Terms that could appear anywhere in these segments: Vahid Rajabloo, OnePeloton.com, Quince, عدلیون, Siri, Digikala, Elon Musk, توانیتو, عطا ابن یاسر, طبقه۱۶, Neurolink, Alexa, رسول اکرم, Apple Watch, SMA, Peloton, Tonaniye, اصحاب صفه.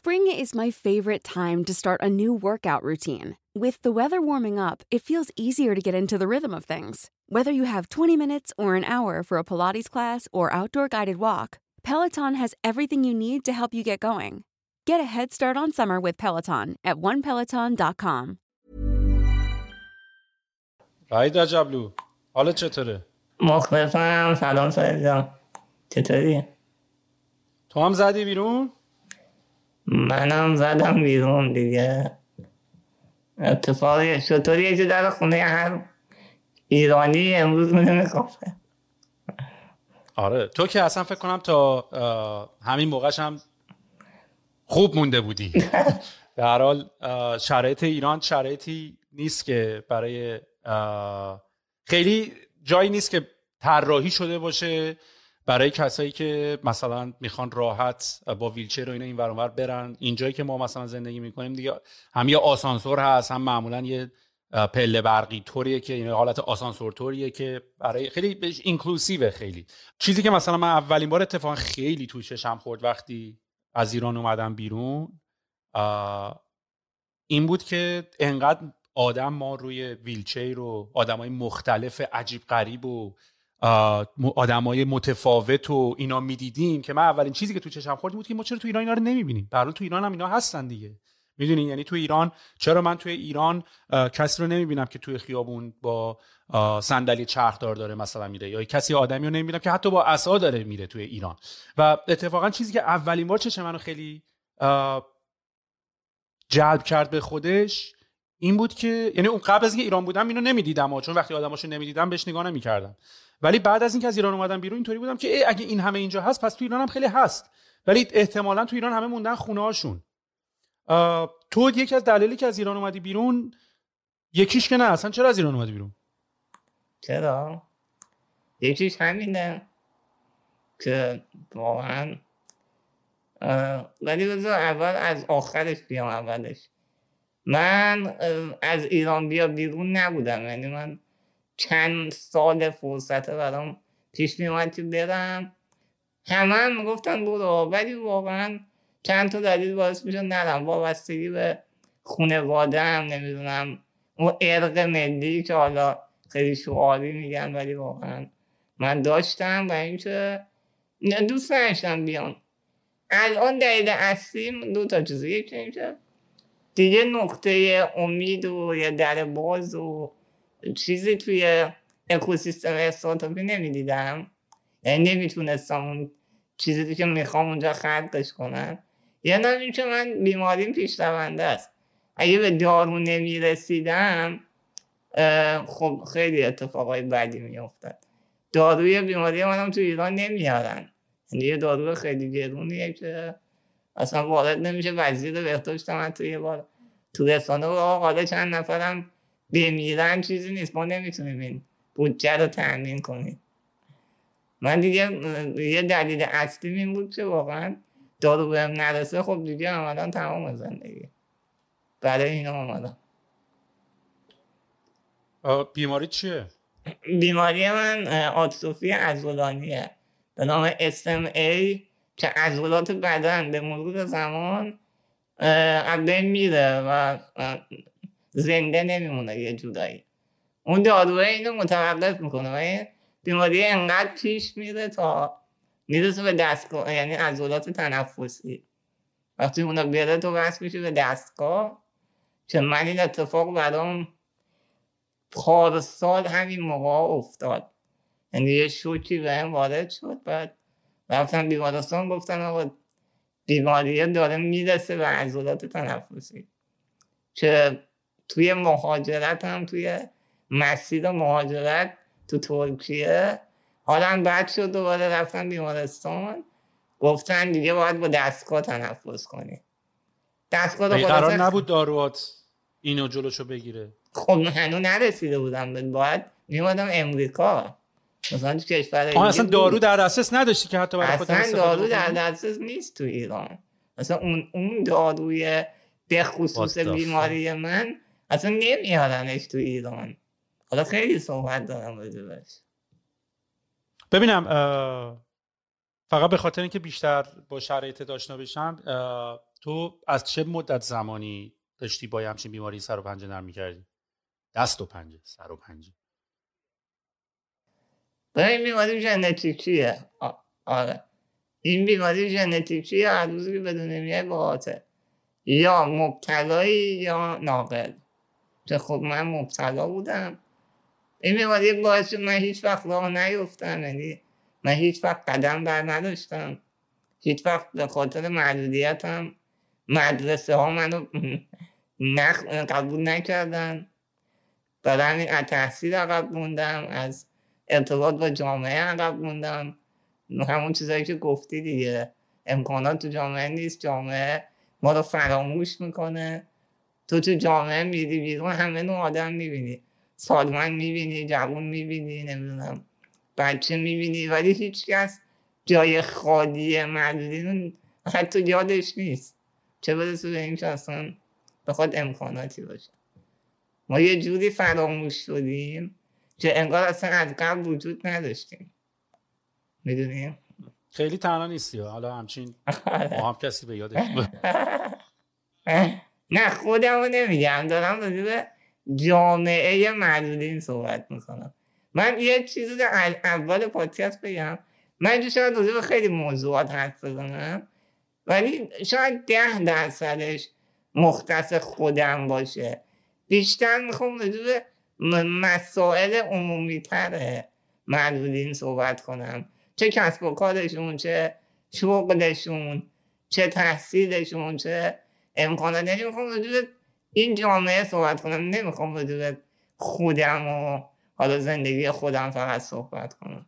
Spring is my favorite time to start a new workout routine. With the weather warming up, it feels easier to get into the rhythm of things. Whether you have 20 minutes or an hour for a Pilates class or outdoor guided walk, Peloton has everything you need to help you get going. Get a head start on summer with Peloton at OnePeloton.com. Vahid Rajabloo. حالا چطوره؟ مخلصم. سلام سعید جان. چطوری؟ تو هم زدی بیرون؟ منم زدم بیرون دیگه. اتفاقی چطوریه که در خونه هر ایرانی امروز میدونه کافه. آره تو که اصلا فکر کنم تا همین موقعش هم خوب مونده بودی. به هر حال شرایط ایران شرایطی نیست که برای خیلی جایی نیست که طراحی شده باشه برای کسایی که مثلا میخوان راحت با ویلچر و اینا این ور اون ور برن. اینجایی که ما مثلا زندگی میکنیم دیگه هم یه آسانسور هست، هم معمولا یه پله برقی طوریه که این حالت آسانسور طوریه که برای خیلی بهش اینکلوسیو. خیلی چیزی که مثلا من اولین بار اتفاقا خیلی تو چشم خورد وقتی از ایران اومدم بیرون این بود که انقدر آدم ما روی ویلچیر و آدمای مختلف عجیب غریب و آدمای متفاوت و اینا میدیدیم که من اولین چیزی که تو چشم خورد بود که ما چرا تو ایران اینا رو نمیبینیم. برای تو ایران هم اینا هستن دیگه، میدونین؟ یعنی تو ایران چرا من توی ایران کسی رو نمیبینم که توی خیابون با صندلی چرخدار داره مثلا میره، یا کسی آدمی رو نمیبینم که حتی با عصا داره میره توی ایران. و اتفاقا چیزی که اولین بار چشم منو خیلی جلب کرد به خودش این بود که یعنی اون قبل از اینکه ایران بودم اینو نمیدیدم، چون وقتی آدماشو نمیدیدم بهش نگاه نمیکردم، ولی بعد از اینکه از ایران اومدم بیرون اینطوری بودم که اگه این همه اینجا هست پس تو ایران هم خیلی هست، ولی احتمالاً تو ایران همه موندن خونه‌هاشون. تو یکی از دلایلی که از ایران اومدی بیرون یکیش که نه اصلا چرا از ایران اومدی بیرون؟ چرا؟ یکیش همینه که واقعاً ولی بذار اول از آخرش بیام. اولش من از ایران بیرون نبودم، یعنی من چند سال فرصت برام پیش میومد که برم، همه میگفتن برو، ولی واقعا چند تا دلیل باعث میشد نرم. وابستگی به خانواده هم، نمیدونم، اون ارق ملی که حالا خیلی شعاری میگن ولی واقعا من داشتم و اینکه دوست داشتم بیام. الان دلیل اصلیم دو تا چیزه، یکی اینکه دیگه نقطه امید و یا در باز و چیزی توی اکوسیستم استارتاپی نمیدیدم، یعنی نمیتونستم اون چیزی که میخوام اونجا خلقش کنم. یا نه اینکه من بیماریم پیش رونده است، اگه به دارو نمیرسیدم خب خیلی اتفاقای بدی میافتد. داروی بیماری منم تو ایران نمیارن، یعنی یه دارو خیلی گرونیه که اصلا وارد نمیشه. وزیر بهداشت من توی یه بار تو رسانه و آقا چند نفرم بمیرن چیزی نیست، ما نمیتونیم این بودجه رو تأمین کنیم. من دیگه یه دلیل اصلیم این بود که واقعا دارو بهم نرسه خب دیگه عملا تمام زندگی برای اینا آمدم. بیماری چیه؟ بیماری من آتروفی عضلانیه به نام SMA که عضلات بدن به مرور زمان از بین میره و زنده نمیمونه. یه جورایی اون داروه اینو متوقف میکنه و این بیماری انقدر پیش میره تا میرسه به دستگاه، یعنی عضلات تنفسی وقتی اونا بیاره تو وصل میشه به دستگاه. چون من این اتفاق برام پارسال همین موقع افتاد، یعنی یه شوکی بهم وارد شد. بعد رفتم بیمارستان، گفتن آقا بیماریه داره میرسه به عضلات تنفسی، که توی مهاجرت هم توی مسیر مهاجرت تو ترکیه حالا بد شد. دوباره رفتم بیمارستان، گفتن دیگه باید با دستگاه تنفس کنی. دستگاه رو قرار نبود داروات اینو جلوشو بگیره. خب من هنوز نرسیده بودم، باید میمادم امریکا مثلا تو کشور. اصلا دارو در دسترس نداشتی که حتی برای خودت اصلا دارو در دسترس نیست تو ایران. اصلا اون داروی به خصوص بیماری من اصلا نمیارنش تو ایران. حالا خیلی صحبت دارم راجبش. ببینم فقط به خاطر اینکه بیشتر با شرایط آشنا بشم، تو از چه مدت زمانی داشتی با همچین بیماری سر و پنجه نرم می‌کردی؟ سر و پنجه. این بیماری ژنتیکیه. آره. این بیماری ژنتیکیه، هر روزی که بدون میای باهاته. یا مبتلایی یا ناقل. که خب من مبتلا بودم. این بیماری باعث من هیچ وقت راه نیفتم، یعنی من هیچ وقت قدم بر نداشتم. هیچ وقت به خاطر محدودیتم مدرسه ها منو قبول نکردن. برای از تحصیل عقب موندم، از ارتباط با جامعه عقب موندم. همون چیزایی که گفتی دیگه، امکانات تو جامعه نیست، جامعه ما رو فراموش میکنه. تو جامعه میری بیرون، همه نوع آدم میبینی، سالمند میبینی، جوون میبینی، نمیدونم بچه میبینی، ولی هیچ کس جای خالی مردین حتی یادش نیست، چه برسه به این که اصلا بخواد امکاناتی باشه. ما یه جوری فراموش شدیم که انگار اصلا از قبل وجود نداشتیم، میدونیم؟ خیلی تنها نیستی حالا همچین ما هم کسی به یادش نه خودمو نمیگم، دارم راجع به جامعه معلولین صحبت میکنم. من یه چیز رو اول پادکست بگم، من جو شاید راجع به خیلی موضوعات حرف بزنم ولی شاید 10% مختص خودم باشه. بیشتر میخوام راجع به مسائل عمومی تره معلولین صحبت کنم، چه کسب و کارشون، چه شغلشون، چه تحصیلشون، چه امکانات. یعنی میخوام راجع به این جامعه صحبت کنم، نمیخوام راجع به خودم و حالا زندگی خودم فقط صحبت کنم.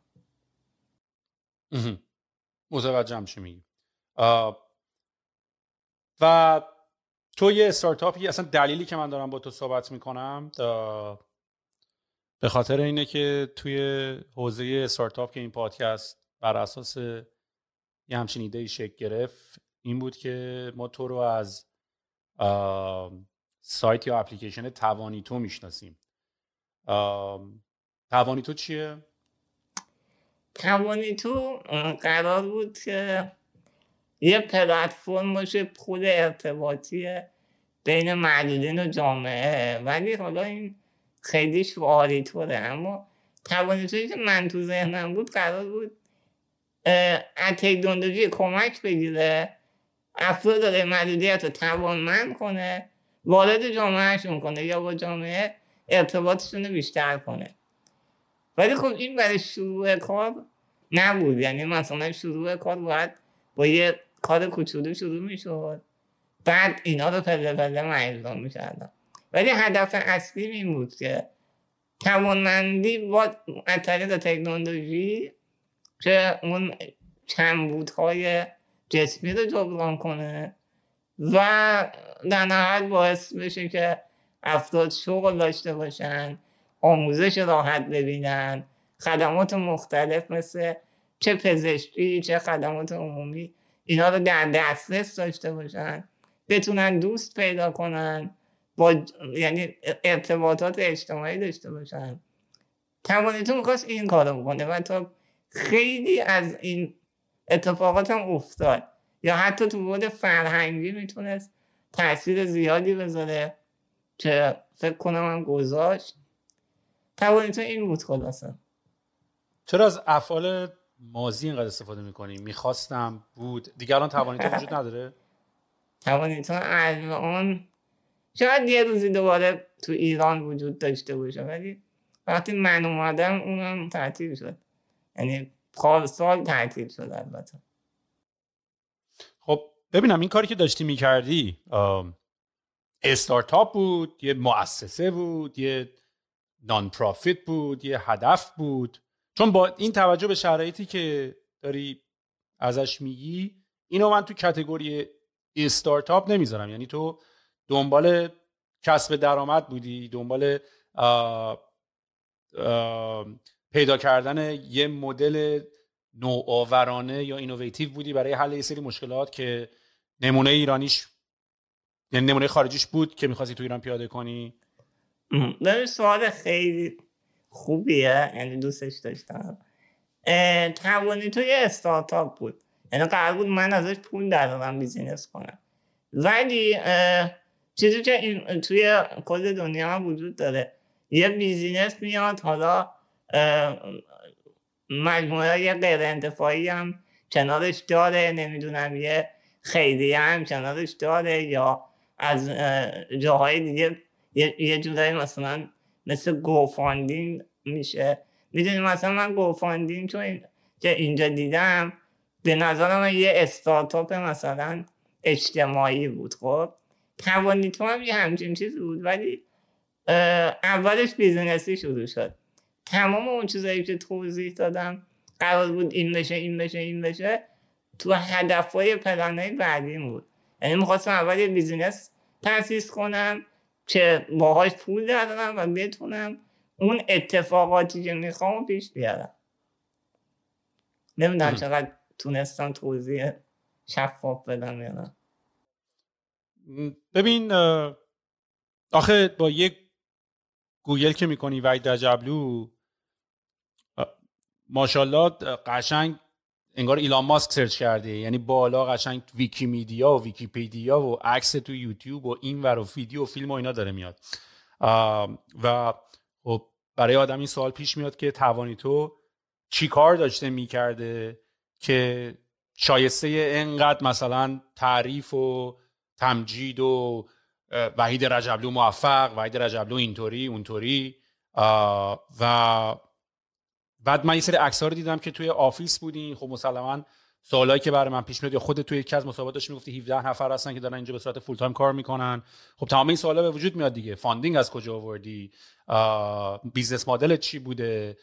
متوجهم چی میگی. و تو یه استارتاپی، اصلا دلیلی که من دارم با تو صحبت میکنم به خاطر اینه که توی حوزه استارتاپ که این پادکست بر اساس یه همچین ایده‌ای شکل گرفت، این بود که ما تو رو از سایت یا اپلیکیشن توانیتو میشناسیم. توانیتو چیه؟ توانیتو قرار بود که یه پلتفرم باشه، پول ارتباطیه بین معلولین و جامعه، ولی حالا این خیلی شعاری طوره. اما توانیتویی که من تو ذهنم بود قرار بود از تکنولوژی کمک بگیره، افراد داره معلولیت رو توانمند کنه، وارد جامعهشون کنه یا با جامعه ارتباطشون رو بیشتر کنه. ولی خب این برای شروع کار نبود، یعنی مثلا شروع کار باید با یه کار کوچولو شروع میشد، بعد اینا رو پله پله من اجرا میکردم. ولی هدف اصلی این بود که توانمندی با اطلاعات تکنولوژی که اون کمبودهای جسمی رو جبران کنه و در نهایت باعث بشه که افراد شغل داشته باشن، آموزش راحت ببینن، خدمات مختلف مثل چه پزشکی چه خدمات عمومی اینا رو در دسترس داشته باشن، بتونن دوست پیدا کنن، یعنی ارتباطات اجتماعی داشته باشن. توانیتو میخواست این کار رو بکنه و تا خیلی از این اتفاقات هم افتاد، یا حتی تو بود فرهنگی میتونست تأثیر زیادی بذاره که فکر کنم هم گذاشت. توانیتو این بود خلاصه. چرا از افعال ماضی اینقدر استفاده میکنیم؟ میخواستم بود دیگه. الان توانیتو وجود نداره؟ توانیت‌ها الان شاید یه روزی دوباره تو ایران وجود داشته باشه، ولی وقتی من اومدم اونم تعطیل شد، یعنی پارسال تعطیل شد. البته خب ببینم این کاری که داشتی میکردی استارتاپ بود، یه مؤسسه بود، یه نان پرافیت بود، یه هدف بود؟ چون با این توجه به شرایطی که داری ازش میگی، اینو من تو کتگوری استارتاپ نمیذارم. یعنی تو دنبال کسب درآمد بودی، دنبال پیدا کردن یه مدل نوآورانه یا اینوویتیو بودی برای حل یه سری مشکلات که نمونه ایرانیش، یعنی نمونه خارجیش بود که می‌خواستی تو ایران پیاده کنی. این سوال خیلی خوبیه، یعنی دوستش داشتم. توانیتو یه استارتاپ بود، یعنی قرار بود من ازش پول درآورم، بیزینس کنم. ولی چیزی که توی کل دنیا وجود داره، یه بیزینس میاد، حالا مجموعه غیر انتفاعی هم کنارش داره، نمیدونم یه خیریه هم کنارش داره، یا از جاهای دیگه یه جورایی مثلا مثل گوفاندینگ میشه. میدونی مثلا من گوفاندینگ چون که اینجا دیدم به نظر من یه استارتاپ مثلا اجتماعی بود. خب توانیتو هم یه همچین چیز بود، ولی اولش بیزنسی شروع شد. تمام اون چیزایی که توضیح دادم قرار بود این بشه تو هدفهای پلنهای بعدیم بود. یعنی میخواستم اول یه بیزنس تأسیس کنم که باهاش پول دارم و بتونم اون اتفاقاتی که میخوام پیش بیارم. نمیدونم چقدر تونستم توضیح شفاف بدم یا نه. ببین آخه با یک گوگل که میکنی وحید رجبلو، ماشاءالله قشنگ انگار ایلان ماسک سرچ کرده، یعنی بالا قشنگ ویکی میدیا و ویکی‌پدیا و عکس تو یوتیوب و اینور و ویدیو و فیلم و اینا داره میاد. و برای آدم این سوال پیش میاد که توانیتو چی کار داشته میکرده که شایسته اینقدر مثلا تعریف و تمجید و وحید رجبلو موفق، وحید رجبلو اینطوری اونطوری. و بعد من یه سری عکس‌ها رو دیدم که توی آفیس بودین. خب مسلماً سوالایی که برای من پیش میاد، یا خودت توی یکی از مصاحبه‌هاش میگفتی 17 نفر هستن که دارن اینجا به صورت فول تایم کار میکنن. خب تمام این سوالا به وجود میاد دیگه. فاندینگ از کجا آوردی؟ بیزنس مدل چی بوده؟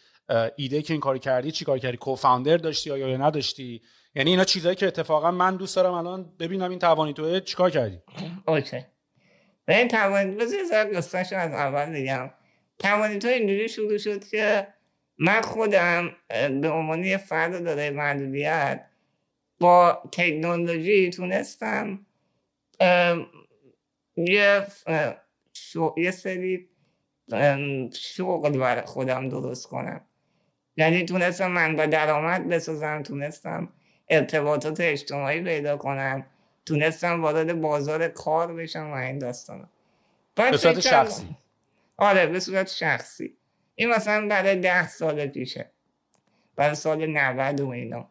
ایده که این کارو کردی چی کار کردی؟ کوفاندر داشتی یا نداشتی؟ یعنی اینا چیزایی که اتفاقا من دوست دارم الان ببینم این توانیتو چیکار کردی. اوکی. من توانیتو زیاد گستاش از اول دیدم. توانیتو اینجوری شروع شد که من خودم به عنوان یه فرد دارای محدودیت با تکنولوژی تونستم یه سری شغل برای خودم درست کنم. یعنی تونستم منبع درآمد بسازم، تونستم ارتباطات اجتماعی پیدا کنم، تونستم وارد بازار کار بشم و این داستانا. به صورت شخصی؟ آره به صورت شخصی. این مثلا برای 10 سال پیشه، برای سال 90 و اینا.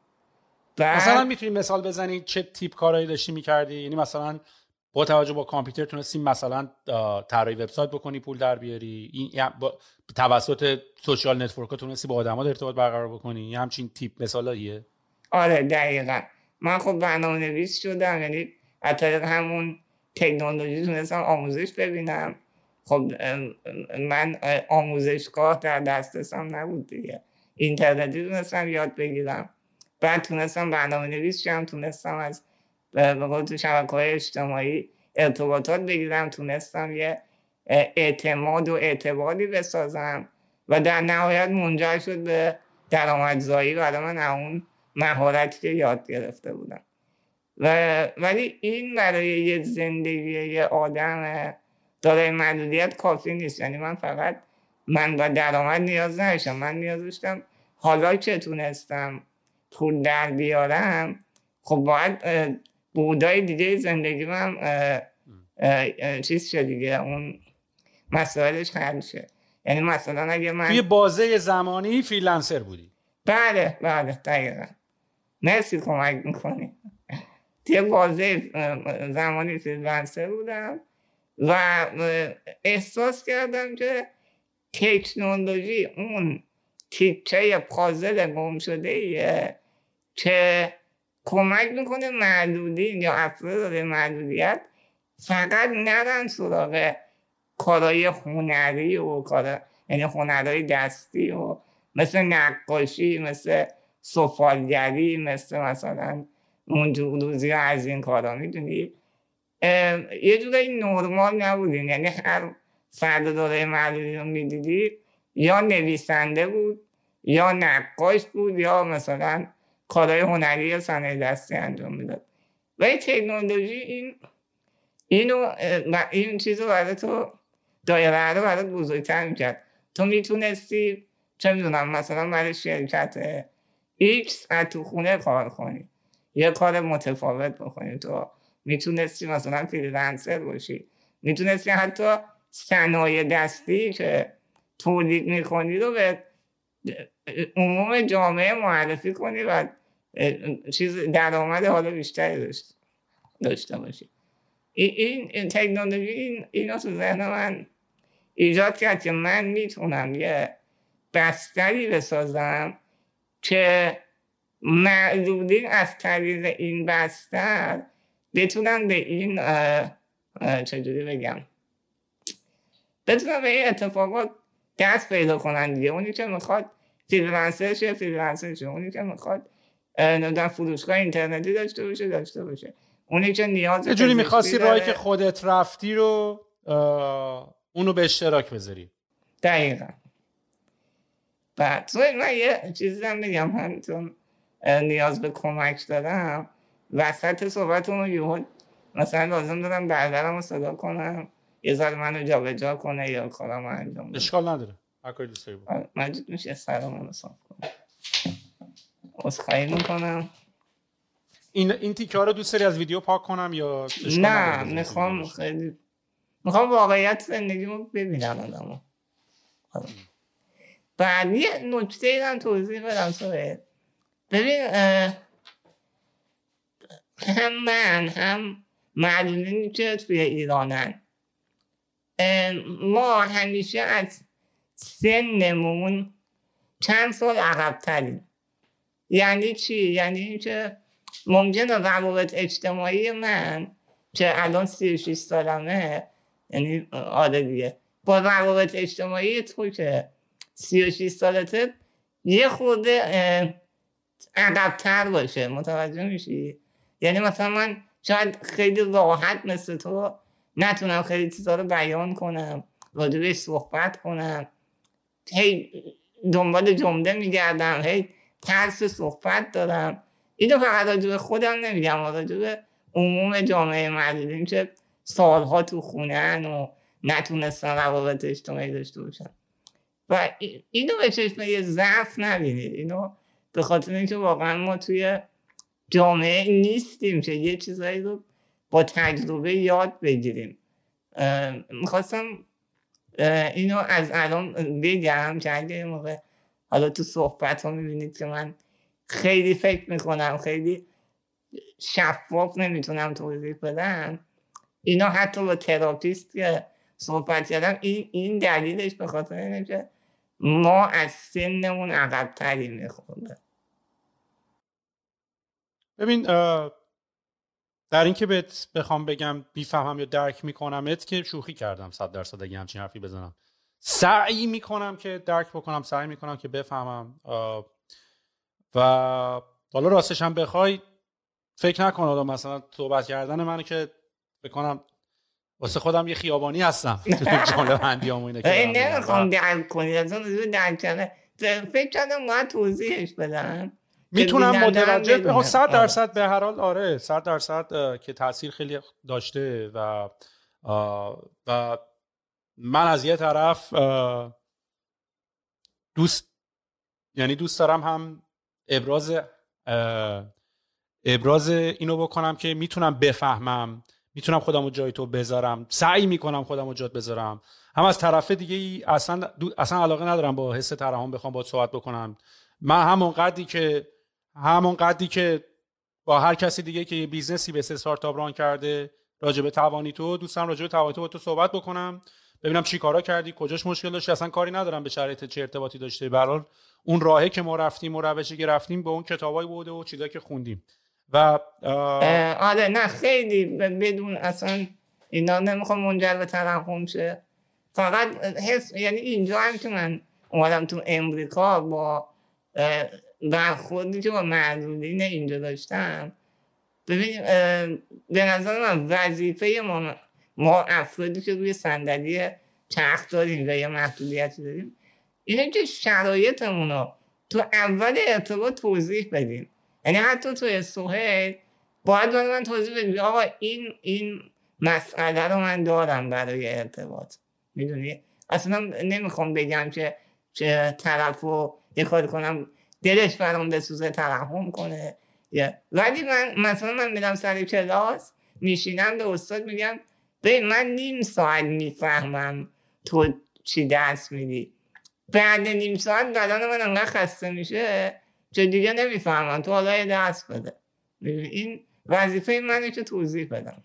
مثلا میتونی مثال بزنی چه تیپ کارهایی داشتی میکردی؟ یعنی مثلا با توجه با کامپیوتر تونستی مثلا طراحی وبسایت بکنی پول در بیاری، این توسط سوشال نتورک ها تونستی با آدما ارتباط برقرار بکنی، همچین تیپ مثالاییه؟ آره دقیقاً. من خب برنامه‌نویس شدم، یعنی از طریق همون تکنولوژی تونستم آموزش ببینم. خب من آموزشگاه در دسترسم نبود دیگه، اینترنتی تونستم یاد بگیرم. بعد تونستم برنامه‌نویس شم، تونستم از تو شبکه‌های اجتماعی ارتباطات بگیرم، تونستم یه اعتماد و اعتباری بسازم و در نهایت منجر شد به درآمدزایی برای من اون مهارتی که یاد گرفته بودم. ولی این برای یه زندگی یه آدم دارای محدودیت کافی نیست. یعنی من فقط من با درآمد نیاز نداشتم، من نیاز داشتم حالا که تونستم پول در بیارم، خب باید بودای دیگه زندگی من چیز شد دیگه، اون مسائلش حل شد. یعنی مثلا اگه من توی بازه زمانی فریلنسر بودی؟ بله دقیقا. مرسی کمک میکنی. توی بازه زمانی توی بسته بودم و احساس کردم که تکنولوژی اون تیکه پازل گم شده ایه که کمک میکنه محدودین یا افراد محدودیت فقط نرن سراغ کارهای هنری و کارهای یعنی هنرهای دستی و مثل نقاشی، مثل سفالگری، مثل مثلا مونجوروزی ها از این کارا. میدونی یه جورایی نرمال نبودیم، یعنی هر فرد دوره معلومی رو میدیدی یا نویسنده بود یا نقاش بود یا مثلا کارهای هنری یا صنایع دستی انجام میداد. ولی تکنولوژی این چیز رو برای تو دایره رو برای بزرگتر میکرد. تو میتونستی چه میدونم مثلا برای شرکت ایکس از تو خونه کار کنی، یه کار متفاوت بکنی، تو میتونستی مثلا فریلنسر باشی، میتونستی حتی صنایع دستی که تولید میکنی رو به عموم جامعه معرفی کنی و چیز درآمد حالا بیشتری داشته باشی. این تکنولوژی اینو تو ذهن من ایجاد کرد که من میتونم یه بستری بسازم که معلولین از طریق این بستر بتونم به این چجوری بگم بتونم به این اتفاقات دست پیدا کنن دیگه. اونی که میخواد فریلنسر شه، اونی که میخواد در فروشگاه اینترنتی داشته باشه، اونی که نیاز به یه جوری میخواستی راهی که خودت رفتی رو اونو به اشتراک بذاری. دقیقاً. بعد من یه چیزی هم بگم، همینطور نیاز به کمک دارم. وسط صحبتون رو یهو مثلا لازم دارم برادرم رو صدا کنم یه ذره منو جابجا کنه یا کارم رو انجام بده. اشکال نداره، هر کاری دوست داری بکن. مجید میشه سرمون رو صاف کنم، عذرخواهی میکنم. این تیکه ها رو دوست داری از ویدیو پاک کنم یا نه؟ میخوام واقعیت زندگیمو ببینم آدمو. بعد یه نکته ای هم توضیح بدم سوید. ببین هم من هم معلولینی که توی ایرانن، ما همیشه از سنمون چند سال عقب تریم. یعنی چی؟ یعنی این که ممکنه روابط اجتماعی من که الان 36 سالمه، یعنی آره دیگه، با روابط اجتماعی تو که 36 سالته یه خورده عقب‌تر باشه. متوجه میشی؟ یعنی مثلا من شاید خیلی راحت مثل تو نتونم خیلی چیزا رو بیان کنم، راجبش صحبت کنم، هی دنبال جمله میگردم، هی ترس صحبت دارم. اینو فقط راجب خودم نمیگم، راجب عموم جامعه معلولین که سالها تو خونه‌ان و نتونستن روابط اجتماعی داشته باشن. و اینو به چشم یه ضعف نبینید، اینو به خاطر اینکه واقعا ما توی جامعه نیستیم که یه چیزایی رو با تجربه یاد بگیریم. میخواستم اینو از الان بگم که اگه یه موقع حالا تو صحبت ها میبینید که من خیلی فکر میکنم، خیلی شفاف نمیتونم توضیح بدم، اینا حتی با تراپیست که صحبت کردم، این دلیلش به خاطر اینه که ما از سنمون عقب تریم. نخورده ببین، در این که بهت بخوام بگم بیفهمم یا درک میکنمت که شوخی کردم 100% اگه همچین حرفی بزنم. سعی میکنم که درک بکنم، سعی میکنم که بفهمم. و حالا راستش هم بخوای فکر نکن آدم مثلا صحبت کردن منه که بکنم واسه خودم یه خیابانی هستم جمله بندیام اینه که نمیخوام درک کنید، از اون روی درک کنه فکر کردم ما توضیحش بدم. میتونم متوجه بشم 100% به هر حال. آره 100% که تاثیر خیلی داشته و من از یه طرف دوست دارم هم ابراز اینو بکنم که میتونم بفهمم، میتونم خودم رو جای تو بذارم، سعی میکنم خودم رو جات بذارم. هم از طرف دیگه ای اصلا علاقه ندارم با حس ترحم بخوام باهات صحبت بکنم. من همون قدری که با هر کسی دیگه که یه بیزنسی به استارتاپ ران کرده راجع به توانیتو، دوستم راجع به توانیتو با تو صحبت بکنم، ببینم چی کارا کردی، کجاش مشکل داشتی، اصلا کاری ندارم به شرایط چه ارتباطی داشته. به هر حال اون راهی که ما رفتیم و روشی که رفتیم با اون کتابای بوده و چیزایی که خوندیم و آره نه خیلی بدون اصلا اینا نمیخوام منجر به ترحم شه. فقط حس یعنی اینجا هم که من اومدم تو امریکا با برخوردی که با معلولین اینجا داشتم، ببین به نظر من وظیفه ما افرادی که روی صندلی چرخ داریم و یا محدودیتی داریم اینه که شرایطمون رو تو اول ارتباط توضیح بدیم. یعنی حتی توی سوهل باید من توضیح بدیم آقا این مسئله رو من دارم برای ارتباط، میدونی؟ اصلا نمیخوام بگم که طرف رو یه کار کنم دلش برام بسوزه ترحم کنه، ولی من مثلا من میرم سر کلاس میشینم به استاد میگم ببین من نیم ساعت میفهمم تو چی درس میدی، بعد نیم ساعت بدن من انقدر خسته میشه چه دیگه نمیفهمم تو حالا یه درس بده. این وظیفه منه که توضیح بدم.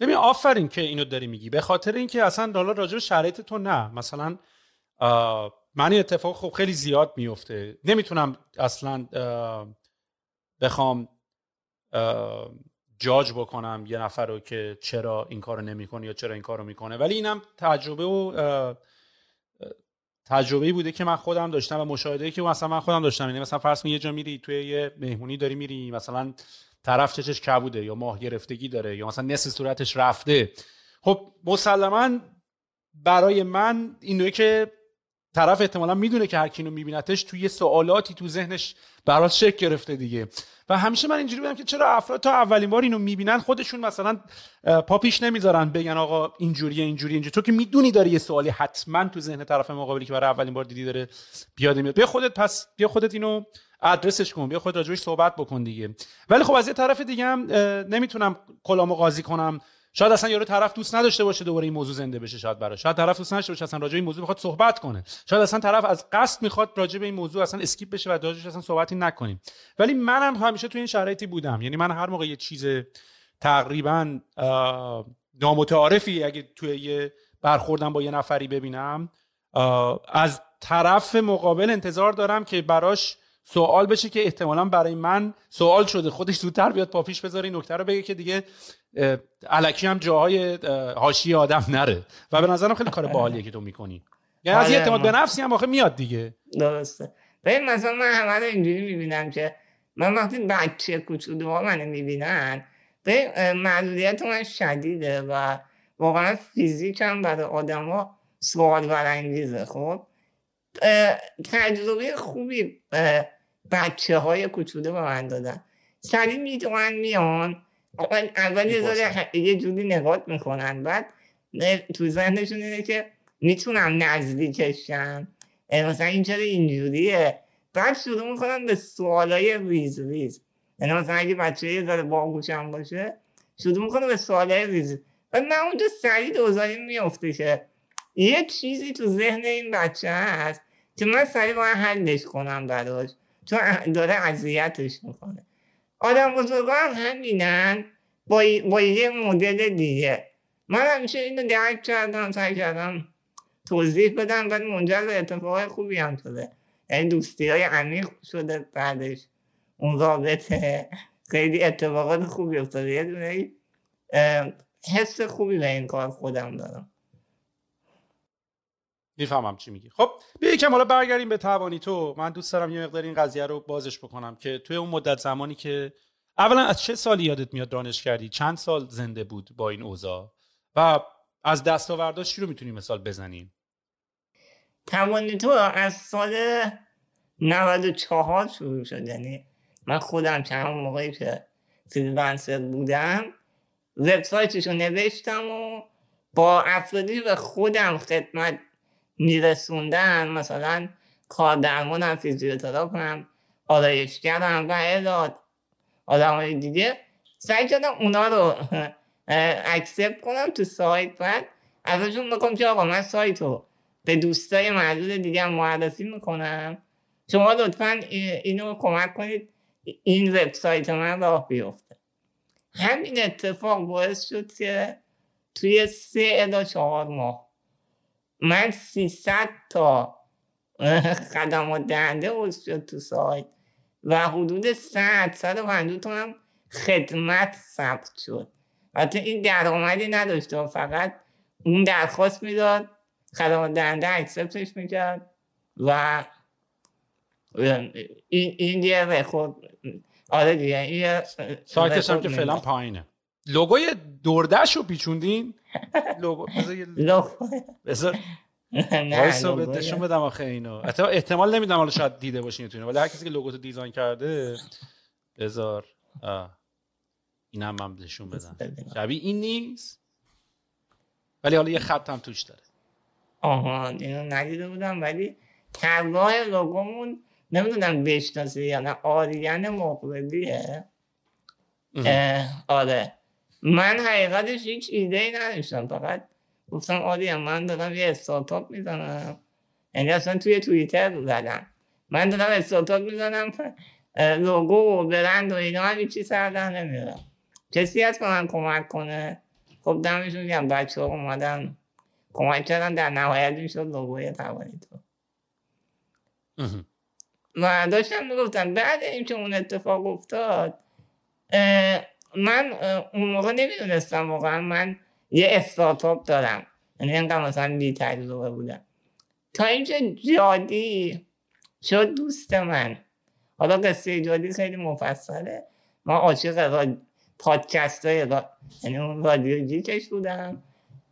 ببین آفرین که اینو داری میگی، به خاطر اینکه اصلا حالا راجع به شرایط تو نه، مثلا من این اتفاق خب خیلی زیاد میفته، نمیتونم اصلا بخوام جاج بکنم یه نفر رو که چرا این کارو نمیکنه یا چرا این کارو میکنه، ولی اینم تجربه‌ای بوده که من خودم داشتم و مشاهده‌ای که مثلا من خودم داشتم. یعنی مثلا فرض کن یه جا میری توی یه مهمونی داری میری، مثلا طرف چشش کبوده یا ماه گرفتگی داره یا مثلا نصف صورتش رفته، خب مسلماً برای من اینه که طرف احتمالاً میدونه که هر کی اینو میبینتش توی یه سوالاتی تو ذهنش برات شک گرفته دیگه. و همیشه من اینجوری بودم که چرا افراد تا اولین بار اینو میبینن خودشون مثلا پا پیش نمیذارن بگن آقا اینجوریه. تو که میدونی داره یه سوالی حتما تو ذهن طرف مقابلی که برای اولین بار دیدی داره پیاده میاد، بیا خودت اینو ادرسش کن، بیا خودت راجعش صحبت بکن دیگه. ولی خب از یه طرف دیگه هم نمیتونم کلامو قاضی کنم، شاید اصلا یارو طرف دوست نداشته باشه دوباره این موضوع زنده بشه، شاید طرف دوست نداشته باشه اصلا راجع به این موضوع بخواد صحبت کنه، شاید اصلا طرف از قصد میخواد راجع به این موضوع اصلا اسکیپ بشه و راجعش اصلا صحبتی نکنیم. ولی منم همیشه تو این شرایطی بودم، یعنی من هر موقع یه چیز تقریبا نامتعارفی اگه توی یه برخوردم با یه نفری ببینم، از طرف مقابل انتظار دارم که براش سوال بشه که احتمالاً برای من سوال شده، خودش زودتر بیاد پا پیش بذاره این نکته رو بگه که دیگه الکی هم جاهای حاشیه آدم نره. و به نظرم خیلی کار باحالیه که تو میکنی، یعنی از اعتماد به نفسی هم واقعا میاد دیگه. درسته. ببین مثلا من همه رو اینجوری میبینم که من وقتی بچه کوچولوها منو میبینن، ببین معلولیت من شدیده و واقعا فیزیکم برای آدما سوال برانگیزه. خب تجربه خوبی بچه های کوچولو به من دادن، سریع میان اول یه جوری نگاه میکنن، بعد تو ذهنشون اینه که میتونم نزدیکش شم، مثلا این چرا اینجوریه، بعد شروع میکنن به سوالای ریز ریز. یعنی مثلا اگه بچه یه ذره باهوشم باشه شروع میکنه به سوالای ریز، و من اونجا سریع دوزاری میفته که یه چیزی تو ذهن این بچه هست که من سریع باید حلش کنم براش، چون داره اذیتش میکنه. آدم بزرگا هم همینن با یه مدل دیگه. من همیشه اینو درک کردم، سعی کردم توضیح بدم، ولی منجر به اتفاقای خوبی هم شده، یعنی دوستی های عمیق شده بعدش، اون رابطه خیلی اتفاقات خوبی افتاده. یه دونه حس خوبی به این کار خودم دارم. میفهمم چی میگی. خب بیا یکم حالا برگردیم به توانیتو. من دوست دارم یه مقدار این قضیه رو بازش بکنم که توی اون مدت زمانی که اولا از چه سالی یادت میاد دانشکدی چند سال زنده بود با این اوضاع و از دستاورداش چی رو میتونیم مثال بزنیم؟ توانیتو از سال 94 شروع شد، یعنی من خودم چند موقعی که فریلنسر بودم وبسایتش رو نوشتم و با افرادی و خودم خدمت میرسوندن، مثلا کاردرمانم، فیزیوتراپم، آرایشگرم و الاد آدمای دیگه، سعی کردم اونا رو اکسپت کنم تو سایت. بعد ازشون میگم که آقا من سایت رو به دوستای معلول دیگه معرفی میکنم، شما لطفا اینو کمک کنید این وبسایت من راه بیفته. همین اتفاق باعث شد که توی 3 الی 4 ماه من 300 تا خدمات دهنده عضو شد تو سایت و حدود 100-150 تا هم خدمت ثبت شد. حتی این درآمدی نداشتم، فقط اون درخواست میداد، خدمات دهنده اکسپتش میکرد و این یه رکورد. آره دیگه، این سایتش هم که فعلا پایینه. لوگوی دوردش رو پیچوندین؟ لوگو بذار وایسو بهتشون بدم آخه اینو. حتی احتمال نمیدم حالا شاید دیده باشین تو اینو، ولی هر کسی که لوگو تو دیزاین کرده بذار اینم من بهشون بدم. شبیه این نیست؟ ولی حالا یه خط هم توش داره. آها، اینو ندیده بودم، ولی طراح لوگومون نمیدونم بشناسه یا نه، آریان مقربیه. آره، من حقیقتش هیچ ایده‌ای نداشتم، فقط گفتم آریان من دارم یه استارتاپ میزنم، یعنی اصلا توی توییتر رو زدم من دارم استارتاپ میزنم، لوگو و برند و اینا هم هیچی سردر نمیرم، کسی هست به من کمک کنه؟ خب دمشون میگم، بچه ها اومدن کمک کردن، در نهایت میشد لوگوی توانی تو. و داشتم میگفتم بعد این که اون اتفاق افتاد، من اون موقع نمیدونستم واقعا من یه استارتاپ دارم، یعنی اینقدر مثلا بی تجربه بودم، تا اینکه جادی شد دوست من. حالا قصه جادی خیلی مفصله، من عاشق پادکست های یعنی اون رادیو جیکش بودم،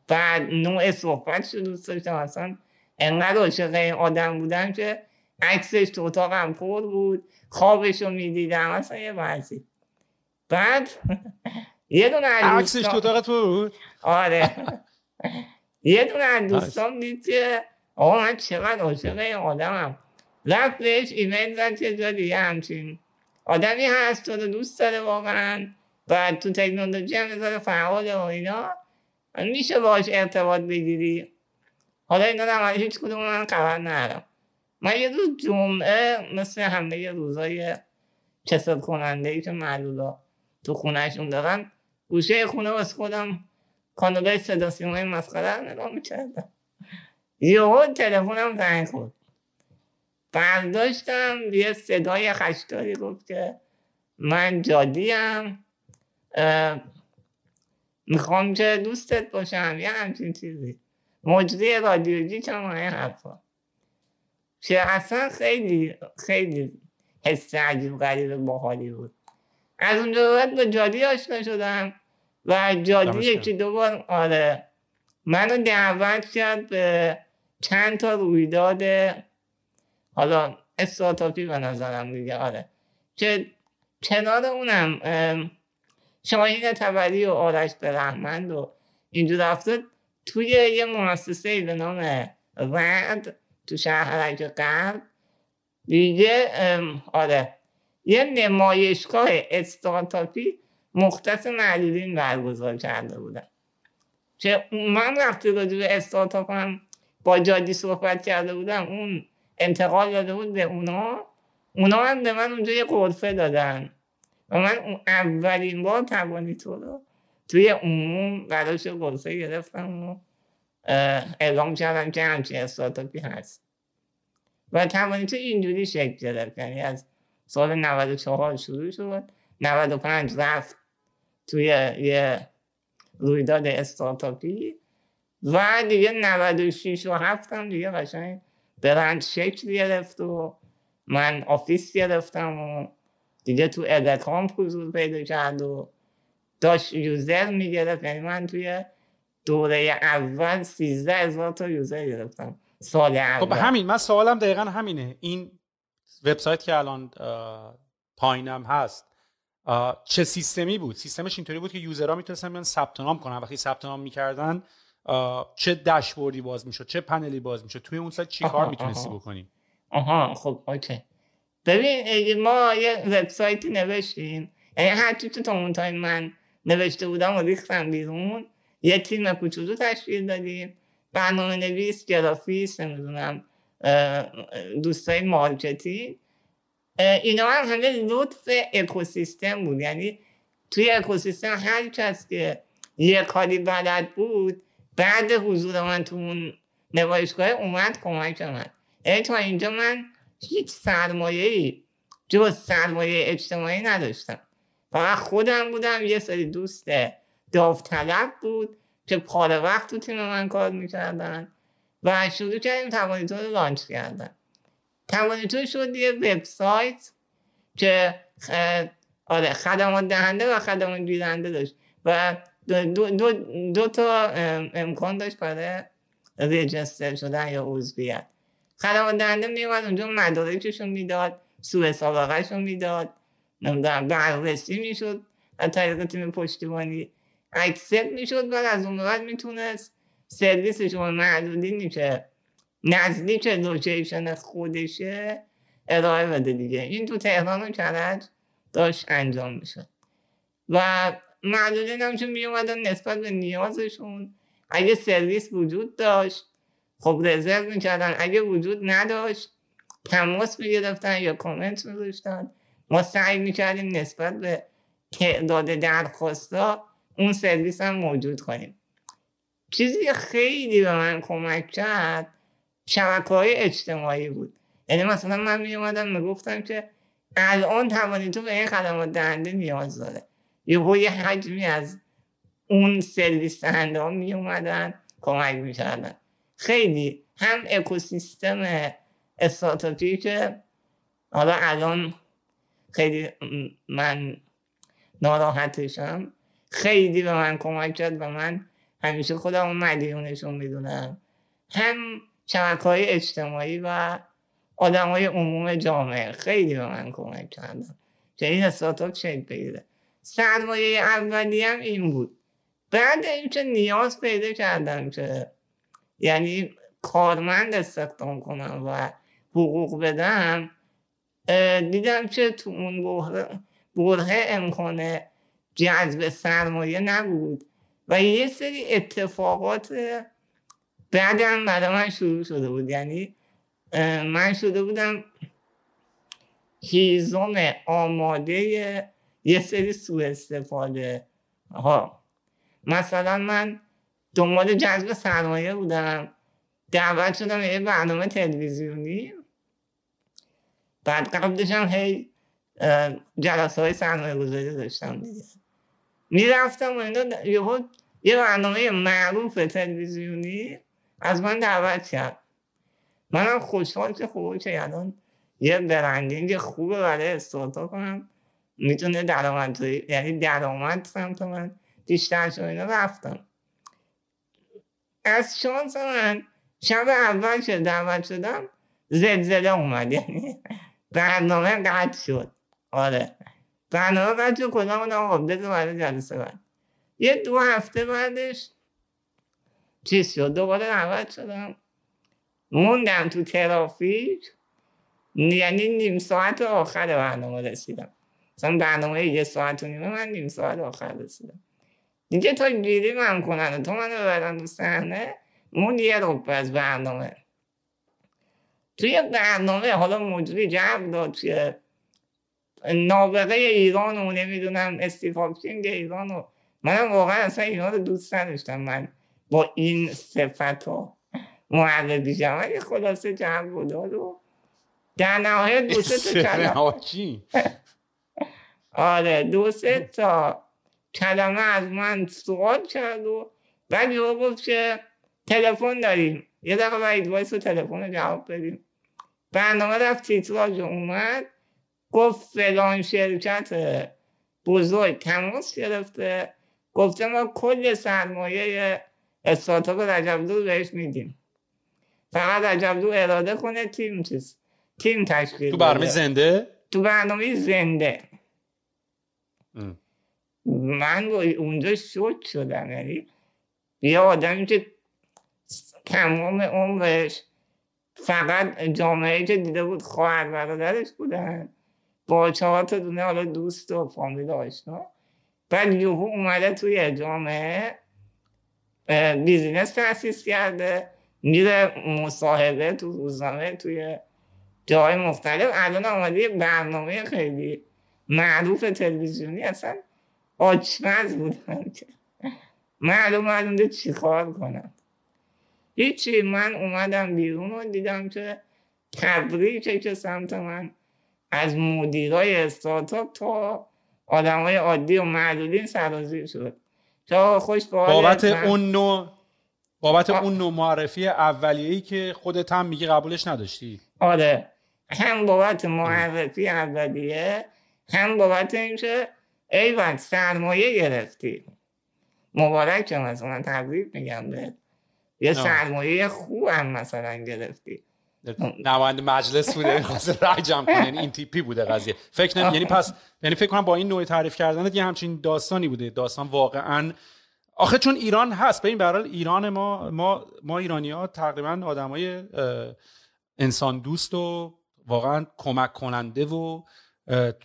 بعد نوع صحبت شد دوست داشتم، اصلا اینقدر عاشق این آدم بودم که عکسش تو اتاقم پر بود، خوابش رو میدیدم، اصلا یه بحثی. بعد یه دونه عکسش تو اتاقت پر بود؟ آره، یه دونه از دوستام دید که آقا من چقدر عاشق این آدمم، رفت بهش ایمیل زد که جادی همچین آدمی هست تو رو دوست داره واقعا و تو تکنولوژی هم بذاره فعاله و اینا، میشه باش ارتباط بگیری. حالا اینا در مورد هیچ کدوم من خبر ندارم. من یه روز جمعه مثل همه یه روزای کسل کنندهی که معلولا تو خونهشون دارن، گوشه خونه واسه خودم کانالای صدا سیمای مسخره رو نگاه می‌کردم، یهو تلفنم زنگ خورد. برداشتم، یه صدای خشداری گفت که من جادیم، میخوام که دوستت باشم، یه همچین چیزی، مجری رادیویی که ما این حرفا، که اصلا خیلی خیلی حس عجیب غریب باحالی بود. از اونجا باید با جادی آشنا شدم و جادی یکی دوبار آره منو دعوت کرد به چند تا رویداد حالا استارتاپی به نظرم دیگه، آره، که کنار اونم شاهین تبری و آرش برحمند و اینجور افتاد توی یه مؤسسه به نام رد تو شهرک غرب دیگه. آره، یه نمایشگاه استارتاپی مختص معلولین برگزار کرده بودن که من وقتی راجع به استارتاپ هم با جادی صحبت کرده بودم، اون انتقال داده بود به اونا هم به من اونجا یه غرفه دادن و من اولین بار توانیتو رو توی عموم براش غرفه گرفتم و اعلام کردم که همچین استارتاپی هست و توانیتو اینجوری شکل گرفت. یعنی از سال 94 شروع شد، 95 رفت توی یه رویداد استارتاپی و دیگه 96 و 7 هم دیگه قشنگ برند شکل گرفت و من آفیس گرفتم و دیگه تو ادکام حضور پیدا کرد و داشت یوزر میگرفت. یعنی من توی دوره اول 13,000 تا یوزر گرفتم سال اول. خب همین، من سوالم دقیقا همینه، این وبسایت که الان پایینم هست چه سیستمی بود؟ سیستمش اینطوری بود که یوزرها میتونستن بیان ثبت نام کنن، وقتی ثبت نام میکردن چه داشبوردی باز میشد، چه پنلی باز میشد، توی اون سایت چی کار میتونستی بکنی؟ آها، خب اوکی. ببین ما یه وبسایتی نوشتیم، یعنی حتی تو اون تایم من نوشته بودم و ریختم بیرون، یه تیم کوچولو تشکیل دادیم، برنامه نویس، گرافیست، نمیدونم دوستای مارکتینگ، اینا همه لطف اکوسیستم بود. یعنی توی اکوسیستم هر کس که یه کاری بلد بود بعد حضور من تو اون نمایشگاه اومد کمک من. یعنی تا اینجا من هیچ سرمایه‌ای جز سرمایه اجتماعی نداشتم. فقط خودم بودم، یه سری دوست داوطلب بود که پاره وقت تو تیم من کار میکردن و شروع کردیم توانیتو رو لانچ کردن. توانیتو شد یه وبسایت که خدمات دهنده و خدمات گیرنده داشت و دو تا امکان داشت برای ریجستر شدن یا عضویت. خدمات دهنده میومد اونجا مدارکشون میداد، سوء سابقهشون میداد، نمیدونم بررسی میشد از طریق تیم پشتیبانی، اکسپت میشد و از اون بعد میتونست سرویسش اون محدودینی که نزدیک لوکیشن خودشه ارائه بده دیگه. این تو تهران و کرج داشت انجام میشد و محدودین همچون میومدن نسبت به نیازشون اگه سرویس وجود داشت خب رزرو میکردن، اگه وجود نداشت تماس میگرفتن یا کامنت میذاشتن. ما سعی میکردیم نسبت به تعداد درخواستا اون سرویس هم موجود کنیم. چیزی خیلی به من کمک کرد شبکه‌های اجتماعی بود. یعنی مثلا من میومدم میگفتم که الان توانیتو به این خدمات دهنده نیاز داره، یه حجمی از اون سرویس دهنده ها میومدن کمک میکردن. خیلی هم اکوسیستم استارتاپی که حالا الان خیلی من ناراحتشم، خیلی به من کمک کرد و من همیشه خودم مدیونشون میدونم، هم شبکه‌های اجتماعی و آدم‌های عموم جامعه خیلی به من کمک کردن که این استارتاپ شکل بگیره. سرمایه اولیه‌ام این بود. بعد اینکه نیاز پیدا کردم که یعنی کارمند استخدام کنم و حقوق بدم، دیدم که تو اون برهه امکان جذب سرمایه نبود و یه سری اتفاقات بعدم برای من شروع شده بود. یعنی من شده بودم هیزم آماده یه سری سوء استفاده ها. مثلا من دنبال جذب سرمایه بودم، دعوت شدم یه برنامه تلویزیونی، بعد قبلش هم هی جلسه های سرمایه گذاری داشتم دیگه. میرفتم و اینا یه برنامه معروف تلویزیونی از من دعوت کرد. منم خوشحال که خوبه که الان یه برندینگ خوبه برای استارتاپ کنم، میتونه درآمد سمت من بیشتر شد. اینا رفتم. از شانس من شب اول که دعوت شدم زلزله اومد، یعنی برنامه قطع شد. آره برنامه قطع شد، کلا اون آبدت رو برای جلسه بعد یه 2 هفته بعدش چیز شد، دوباره دعوت شدم، موندم تو ترافیک، یعنی نیم ساعت آخر برنامه رسیدم. مثلا برنامه 1.5 ساعت من نیم ساعت آخر رسیدم دیگه. تا گیری من کنن تا من رو بردن تو صحنه مون یه روبه از برنامه. توی برنامه حالا مجری جرب داد که نابغه ایران و نمیدونم استیف هاپکینگ ایران و منم واقعا اصلا اینا رو دوست نداشتم. من با این صفت ها معرفی شدم ولی خلاصه جرب بود و در نهایت 2-3 کلمه از من سوال کرد و بعد یهو گفت که تلفن داریم یه دقیقه باید وایس و تلفن رو جواب بدیم. برنامه رفت تیتراژ اومد، گفت فلان شرکت بزرگ تماس گرفته گفته ما کل سرمایه استارتاپ رجبلو رو بهش میدیم، فقط رجبلو اراده کنه تیم تشکیل تو برنامه زنده؟ تو برنامه زنده. من اونجا شوک شدم. یعنی یه آدمی که تمام عمرش فقط جامعه‌ای که دیده بود خواهر برادرش بودن با 4 تا دونه حالا دوست و فامیل آشنا، بعد یهو اومده توی جامعه بیزینس تأسیس کرده، میره مصاحبه تو روزنامه توی جاهای مختلف الان آماده یک برنامه خیلی معروف تلویزیونی اصلا آچمز بودن که معلوم چی کار کنن. هیچی، من اومدم بیرون و دیدم که تبریکه که سمت من از مدیرای استارتاپ تا آدمای عادی و معلولین سرازیر شد. تا خوش به حال بابت اون نوع معرفی اولیه‌ای که خودت هم میگی قبولش نداشتی. آره، هم بابت معرفی اولیه، هم بابت اینکه ایوان سرمایه گرفتی. مبارکم از من، تبریک میگم بهت. یه سرمایه خوب هم مثلا گرفتی. نماینده مجلس بوده می‌خواد رای جمع کنه، یعنی این تیپی بوده قضیه. یعنی فکر کنم با این نوع تعریف کردنت یه همچین داستانی بوده. داستان واقعاً آخه چون ایران هست، ببین به هر حال ایران ما ایرانی‌ها تقریباً آدمای انسان دوست و واقعاً کمک کننده و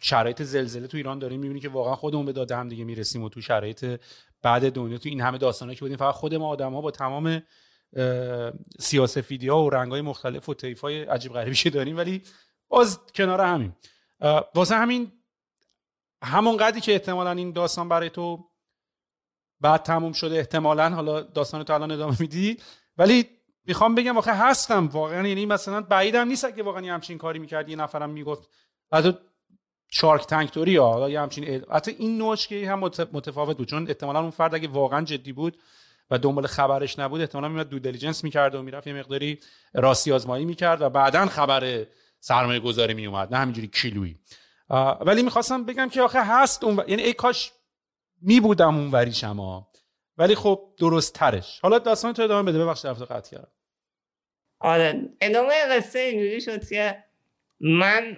شرایط زلزله تو ایران داریم می‌بینی که واقعاً خودمون به داده هم دیگه میرسیم و تو شرایط بعد دنیا تو این همه داستانایی که بودیم فقط خود ما آدم‌ها با تمام سیاسفیدی‌ها و رنگ‌های مختلف و طیف‌های عجیب غریبی که داریم ولی باز کنار همیم. واسه همین همونقدری که احتمالاً این داستان برای تو بعد تموم شده، احتمالاً حالا داستان تو الان ادامه میدی، ولی میخوام بگم واقعا هستم واقعا، یعنی مثلا بعیدم نیست اگه واقعا همچین کاری می‌کرد یه نفرم میگفت حتی شارک تانک توری ها یا همچین، حتی این نوعش که هم متفاوت بود چون احتمالاً اون فرد اگه واقعا جدی بود و دنبال خبرش نبود احتمالاً میاد دو دیلیجنس می‌کرد و میرفت یه مقداری راستی آزمایی می‌کرد و بعداً خبر سرمایه‌گذاری میومد، نه همینجوری کیلویی. ولی می‌خواستم بگم که آخه هست اون یعنی ای کاش میبودم اون وری شما، ولی خب درست ترش. حالا داستان تو ادامه بده، ببخشید رفت قطع کردم. آره، ادامه قصه اینجوری شد که من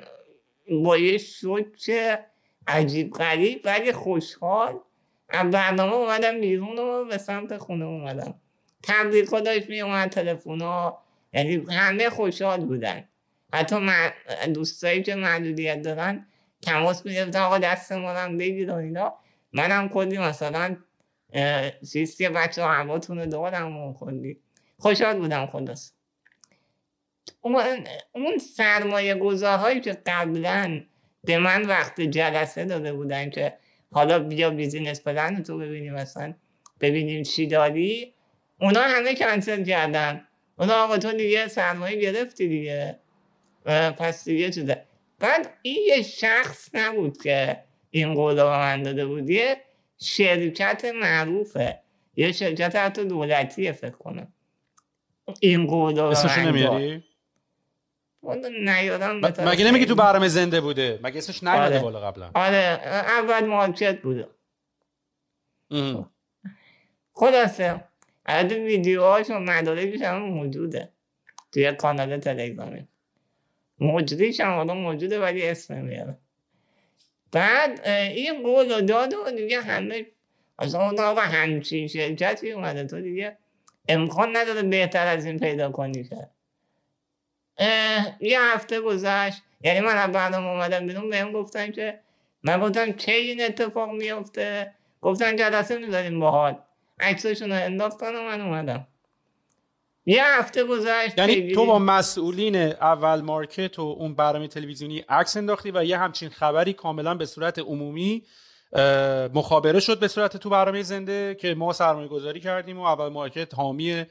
با یه شوک عجیب غریب ولی خوشحال از برنامه اومدم بیرون و به سمت خونه اومدم. تبریک‌ها داشت می اومد، تلفن‌ها، یعنی همه خوشحال بودن. حتی دوستایی که محدودیت دارن تماس می‌گرفتن آقا دست ما رو بگیر و اینا. من هم کلی مثلا سیستی بچه هماتون رو دارم و کلی خوشحال بودم. خلاص اون سرمایه گذارهایی که قبلا به من وقت جلسه داده بودن که حالا بیا بیزینس پلن تو ببینیم مثلا ببینیم چی داری، اونا همه کنسل کردن. اونا آقا تو دیگه سرمایه گرفتی دیگه، پس دیگه شده. بعد این یه شخص نبود که این قول رو من داده بود، یه شرکت معروفه، یه شرکت حتی دولتیه فکر کنم. این قول رو اسمشو نمیاری؟ مگه نمیگی تو برنامه زنده بوده؟ مگه اسمش نیومده بالا قبلا؟ آره، اول مارکت بوده. خلاصه عدد ویدیوهاش و مدارکش هم موجوده توی کانال تلگرامی، مجریش هم حالا موجوده ولی اسم نمیاره. بعد این قول رو داد و دیگه همه اصلا اون آقا همچین شرکتی اومده تو دیگه امکان نداره بهتر از این پیدا کنی که. یه هفته گذشت، یعنی من از برنامه اومدم بیرون بهم گفتن که، من گفتم چه این اتفاق میفته؟ گفتن جلسه میذاریم باهات. عکساشون رو انداختن و من اومدم. یه هفته گذشت، یعنی تو با مسئولین اول مارکت و اون برنامه تلویزیونی عکس انداختی و یه همچین خبری کاملا به صورت عمومی مخابره شد به صورت تو برنامه زنده که ما سرمایه گذاری کردیم و اول مارکت حامی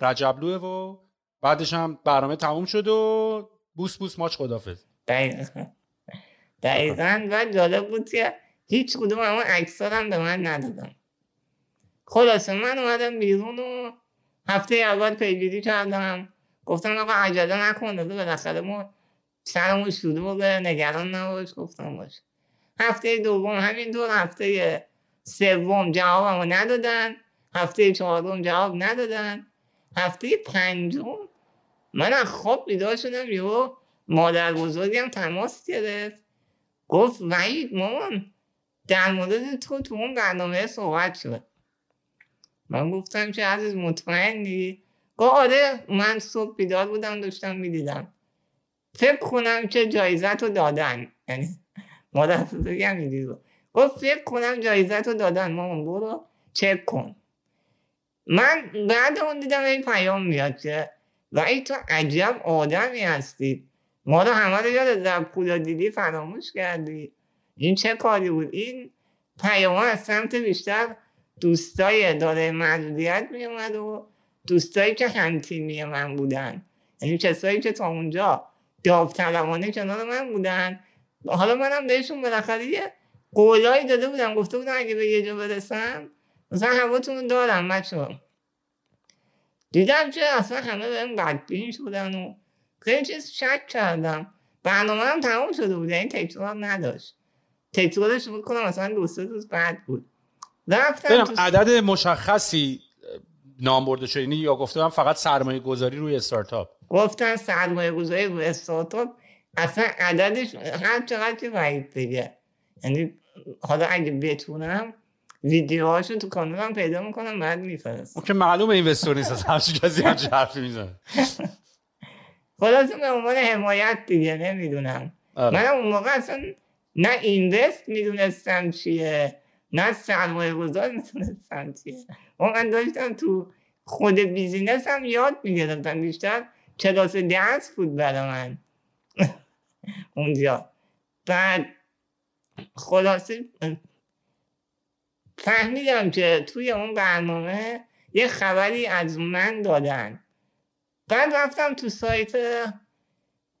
رجبلوه و بعدش هم برنامه تموم شد و بوس بوس ماچ خدافظ. دقیقاً. و جالب بود که هیچ کدوم اما عکس‌ها هم به من ندادن. خلاصه من اومدم بیرون و هفته اول پیگیری کردم، گفتم آقا عجله نکن، بالاخره ما سرمون شلوغه، نگران نباش. گفتم باشه. هفته دوم همینطور، هفته سوم جوابمو ندادن، هفته چهارم جواب ندادن، هفته پنجم من از خواب بیدار شدم، یهو مادر بزرگم تماس گرفت گفت وحید مامان در مورد تو اون برنامه صحبت شد. من گفتم که عزیز مطمئنی؟ گفت آره، من صبح بیدار بودم داشتم میدیدم، فکر کنم که جایزت رو دادن، یعنی مادر بزرگم میدید. گفت فکر کنم جایزت رو دادن مامان، برو چک کن. من بعد اون دیدم این پیام میاد که وای تو عجب آدمی هستی، ما رو همه رو یاد در پولا دیدی فراموش کردی. این چه کاری بود؟ این پیامان از سمت بیشتر دوستای داره محدودیت میومد و دوستایی که همتیمی من بودن، یعنی کسایی که تا اونجا داوطلبانه کنار من بودن. حالا منم بهشون بالاخره یه قولایی داده بودم، گفته بودم اگه به یه جا برسم مثلا هواتون رو دارم بچه‌ها. دیدم که اصلا همه بهم بدبین شدن و خیلی چیز شک کردم. برنامه هم تمام شده بود، این تکرار نداشت. تکرارش میکنم مثلا دو سه روز بعد بود. رفتم عدد مشخصی نام برده شد یا گفتم فقط سرمایه گذاری روی استارتاپ؟ گفتن سرمایه گذاری روی استارتاپ. اصلا عددش هر چقدر که وحید بگه، یعنی حالا اگه بتونم ویدیوهاشو تو کانالم پیدا میکنم بعد میفرستم. که معلومه اینوستور نیست، از همش کسی همش حرفی میزنه. خلاصه به عنوان حمایت دیگه، نمیدونم. منم اون موقع اصلا نه اینوست میدونستم چیه نه سرمایه گذار میدونستم چیه. من داشتم تو خود بیزینس هم یاد میگرفتم، بیشتر کلاس درس بود برای من اونجا. بعد خلاصه فهمیدم که توی اون برنامه یه خبری از من دادن. بعد رفتم تو سایت،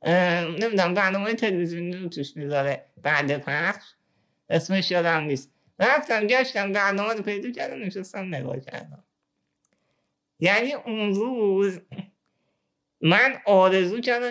نمیدونم برنامه تلویزیونی رو توش میذاره بعد پخش، اسمش یادم نیست. رفتم گشتم برنامه رو پیدا کردم، نشستم نگاه کردم. یعنی اون روز من آرزو کردم.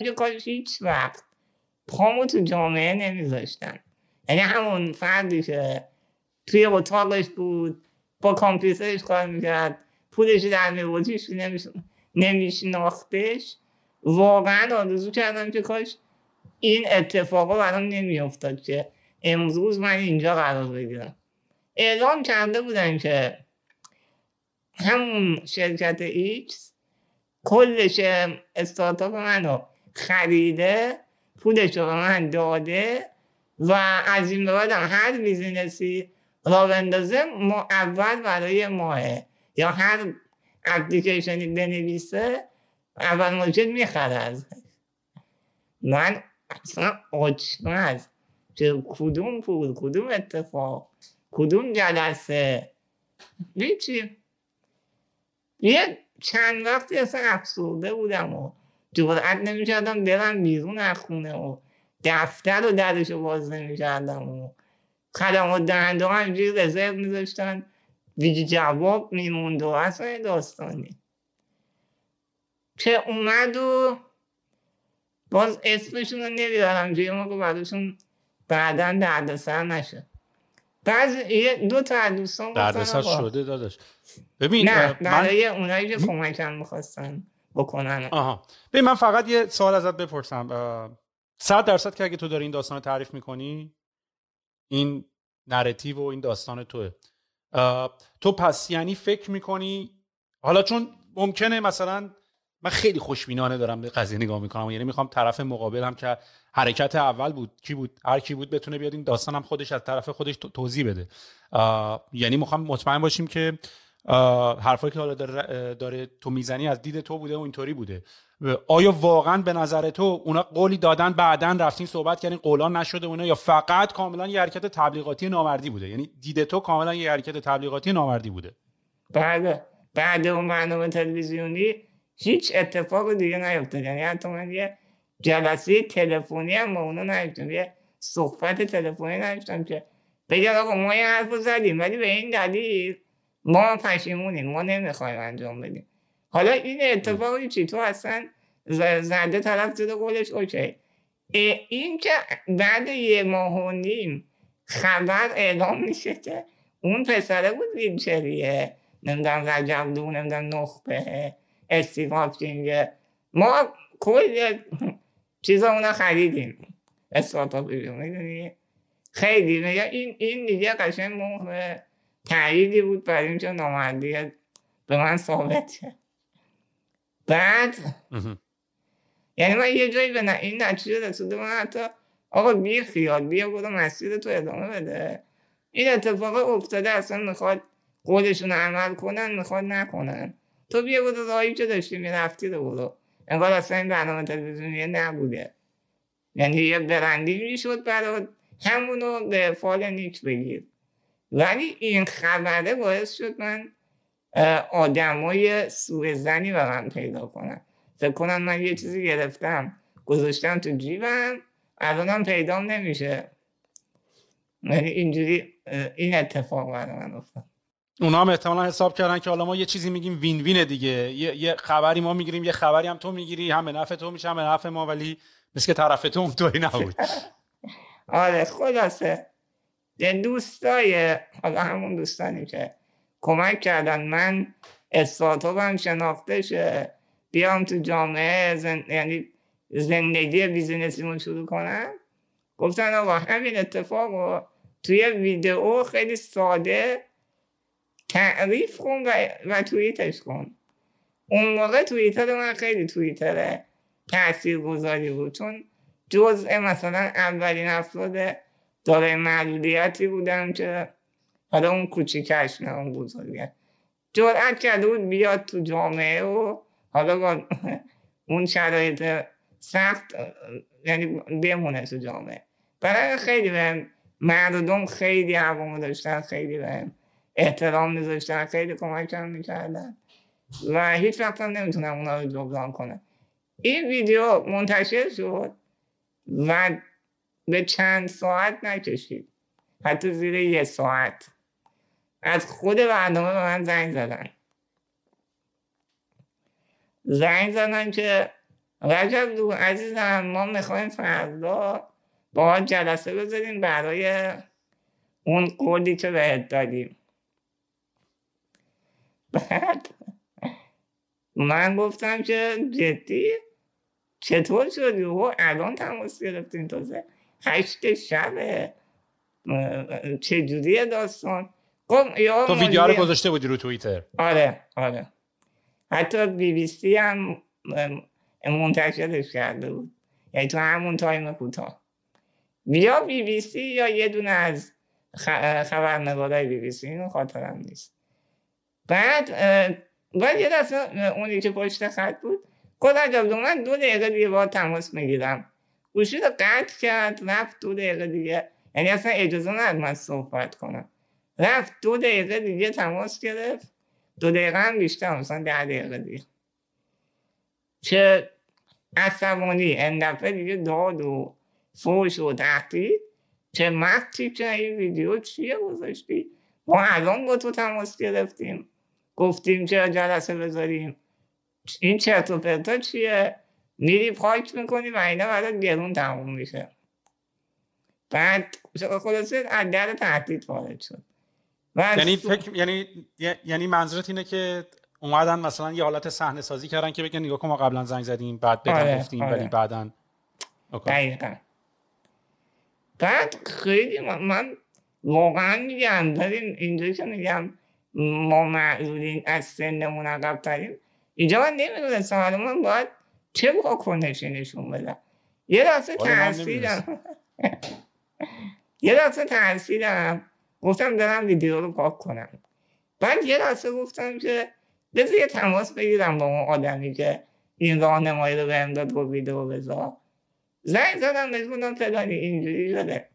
یه کارش هیچ وقت پامو تو جامعه نمیذاشتن، یعنی همون فردی که توی اتاقش بود با کامپیوترش کار میکرد پولش در میبودیش نمیشناختش، واقعا آرزو کردم که کاش این اتفاقا برام نمیافتاد که امروز من اینجا قرار بگیرم. اعلام کرده بودن که همون شرکت ایکس کلش استارتاپ منو خریده، پولش رو به من داده و از این به بعد هر بیزینسی را بندازه اول برای ماه، یا هر اپلیکیشنی بنویسه اول مارکت میخره ازش. من اصلا آچمز که کدوم پول، کدوم اتفاق، کدوم جلسه، هیچی. یه چند وقتی اصلا افسرده بودم و جرأت نمی‌کردم برم بیرون از خونه و دفتر رو درشو باز نمی‌کردم و خدمات دهنده ها همجوری رزرو می‌ذاشتن، دیگه جواب میموند و اصلا داستانی که اومد و باز اسمشون رو نمی‌برم جوری ما که بعدشون بعداً دردسر نشه. بعد دو تا از دوستان دردسر شده داداش. ببین نه برای اونایی که کمکم می‌خواستن بکنن. ببین من فقط یه سوال ازت بپرسم، 100% که اگه تو داری این داستان رو تعریف میکنی، این نراتیو و این داستان توه، تو پس یعنی فکر میکنی حالا چون ممکنه مثلا من خیلی خوشبینانه دارم به قضیه نگاه میکنم، یعنی میخوام طرف مقابلم که حرکت اول بود کی بود هر کی بود بتونه بیاد این داستانم خودش از طرف خودش توضیح بده، یعنی میخوام مطمئن باشیم که حرفایی که حالا داره تو میزنی از دید تو بوده و اینطوری بوده. آیا واقعا به نظر تو اونا قولی دادن بعدن رفتین صحبت کردین قولان نشده اونا، یا فقط کاملا یه حرکت تبلیغاتی نامردی بوده؟ یعنی دید تو کاملا یه حرکت تبلیغاتی نامردی بوده؟ بعد اون برنامه تلویزیونی هیچ اتفاق دیگه نیفتاد، یعنی حتی من یه جلسه تلفنی هم با اونا نداشتم، یه صحبت تلفنی نداشتم که بگه آقا ما یه حرف زدیم ولی به این دلیل ما پشیمونیم، ما نمیخوایم انجام بدیم. حالا این اتفاقی چی؟ تو اصلا زنده طرف زده قولش اوکی. این که بعد یه ماه و نیم خبر اعلام میشه که اون پسره بود ویلچریه، نمیدونم رجبلو، نمیدونم نخبه استیقاف کنگه، ما کل چیزا اونا خریدیم استارتاپ بیرون، میدونی؟ خیلی میگه این دیگه قشن مهر تأییدی بود برای این که نامردیه به من ثابت شد. بعد یعنی من یه جایی به این نتیجه رسوده من حتی آقا بی خیال بیا برو مسیر تو ادامه بده. این اتفاق افتاده، اصلا میخواد قولشون عمل کنن میخواد نکنن، تو بیا برو راهی که داشتی میرفتی رو برو. انگار اصلا این برنامه تلویزیونیه نبوده، یعنی یه برندی میشد برای همونو به فال نیک بگیر. ولی این خبره باعث شد من آدمای سوءظنی به من پیدا کنن، فکر کنن من یه چیزی گرفتم گذاشتم تو جیبم الانم پیدام نمیشه. یعنی اینجوری این اتفاق برای من افتاد. اونا هم احتمالا حساب کردن که حالا ما یه چیزی میگیم وین وینه دیگه، یه خبری ما میگیریم یه خبری هم تو میگیری، هم به نفع تو میشه هم به نفع ما، ولی مثل که طرف تو اونطوری نبود. آره خلاصه دوستای حالا همون دوستانی که کمک کردن من استارتاپم شناخته شه بیام تو جامعه یعنی زندگی بیزینسیمون شروع کنم، گفتن آقا همین اتفاقو توی ویدئو خیلی ساده تعریف کن و توییتش کن. اون موقع توییتر من خیلی توییتر تاثیرگذاری بود، چون جزء مثلا اولین افراد دارای معلولیتی بودم که حالا اون کوچیکش نه اون بزرگه جرأت کرده بود بیاد تو جامعه و حالا با اون شرایط سخت یعنی بمونه تو جامعه. برای خیلی بهم مردم خیلی عوامو داشتن، خیلی بهم احترام میذاشتن، خیلی کمکم میکردن و هیچ وقت هم نمیتونم اونا رو جبران کنم. این ویدیو منتشر شد و به چند ساعت نکشید، حتی زیر 1 ساعت از خود برنامه به من زنگ زدن که رجبلو عزیزم ما میخوایم فردا با جلسه بذاریم برای اون قولی که بهت دادیم. بعد من گفتم که جدی چطور شد و الان تماس گرفتیم تازه 8 شبه چجوریه داستان؟ تو ویدیو رو گذاشته بودی رو توییتر؟ آره حتی BBC هم منتشرش کرده بود، یعنی تو همون تایم کوتاه. یا BBC یا یه دونه از خبرنگارای BBC، اینو خاطرم نیست. بعد یه دست اونی که پشت خط بود گفت رجبلو من 2 دقیقه دیگه با تماس میگیرم. گوشی رو قطع کرد رفت 2 دقیقه دیگه، یعنی اصلا اجازه نداد من صحبت کنم، رفت 2 دقیقه دیگه تماس گرفت، 2 دقیقه هم بیشتر، مثلا 10 دقیقه دیگه، چه عصبانی اندفعه دیگه داد و فوش و تهدید چه مختی که این ویدیو چیه گذاشتی؟ ما الان با تو تماس گرفتیم گفتیم چه جلسه بذاریم، این چرت و پرتا چیه؟ میری پاک میکنی و اینه برای گرون تموم میشه. بعد خلاصه از در تهدید وارد شد. یعنی یعنی منظورت اینه که اومدن مثلا یه حالت صحنه سازی کردن که بگن نگاه کن ما قبلا زنگ زدیم بعد بهت گفتیم ولی بعدن دقیقا. بعد خیلی من واقعا میگم داریم اینجا که میگم ما معلولین از سنمون عقب تریم، اینجا من نمیدونستم حالا من باید چه واکنشی نشون بدم. یه لحظه ترسیدم گفتم دارم ویدیو رو پاک کنم. بعد یه لحظه گفتم که بذار یه تماس بگیرم با اون آدمی که این راهنمایی رو بهم داد با ویدیو بذار. زنگ زدم بهش گفتم فلانی اینجوری شده،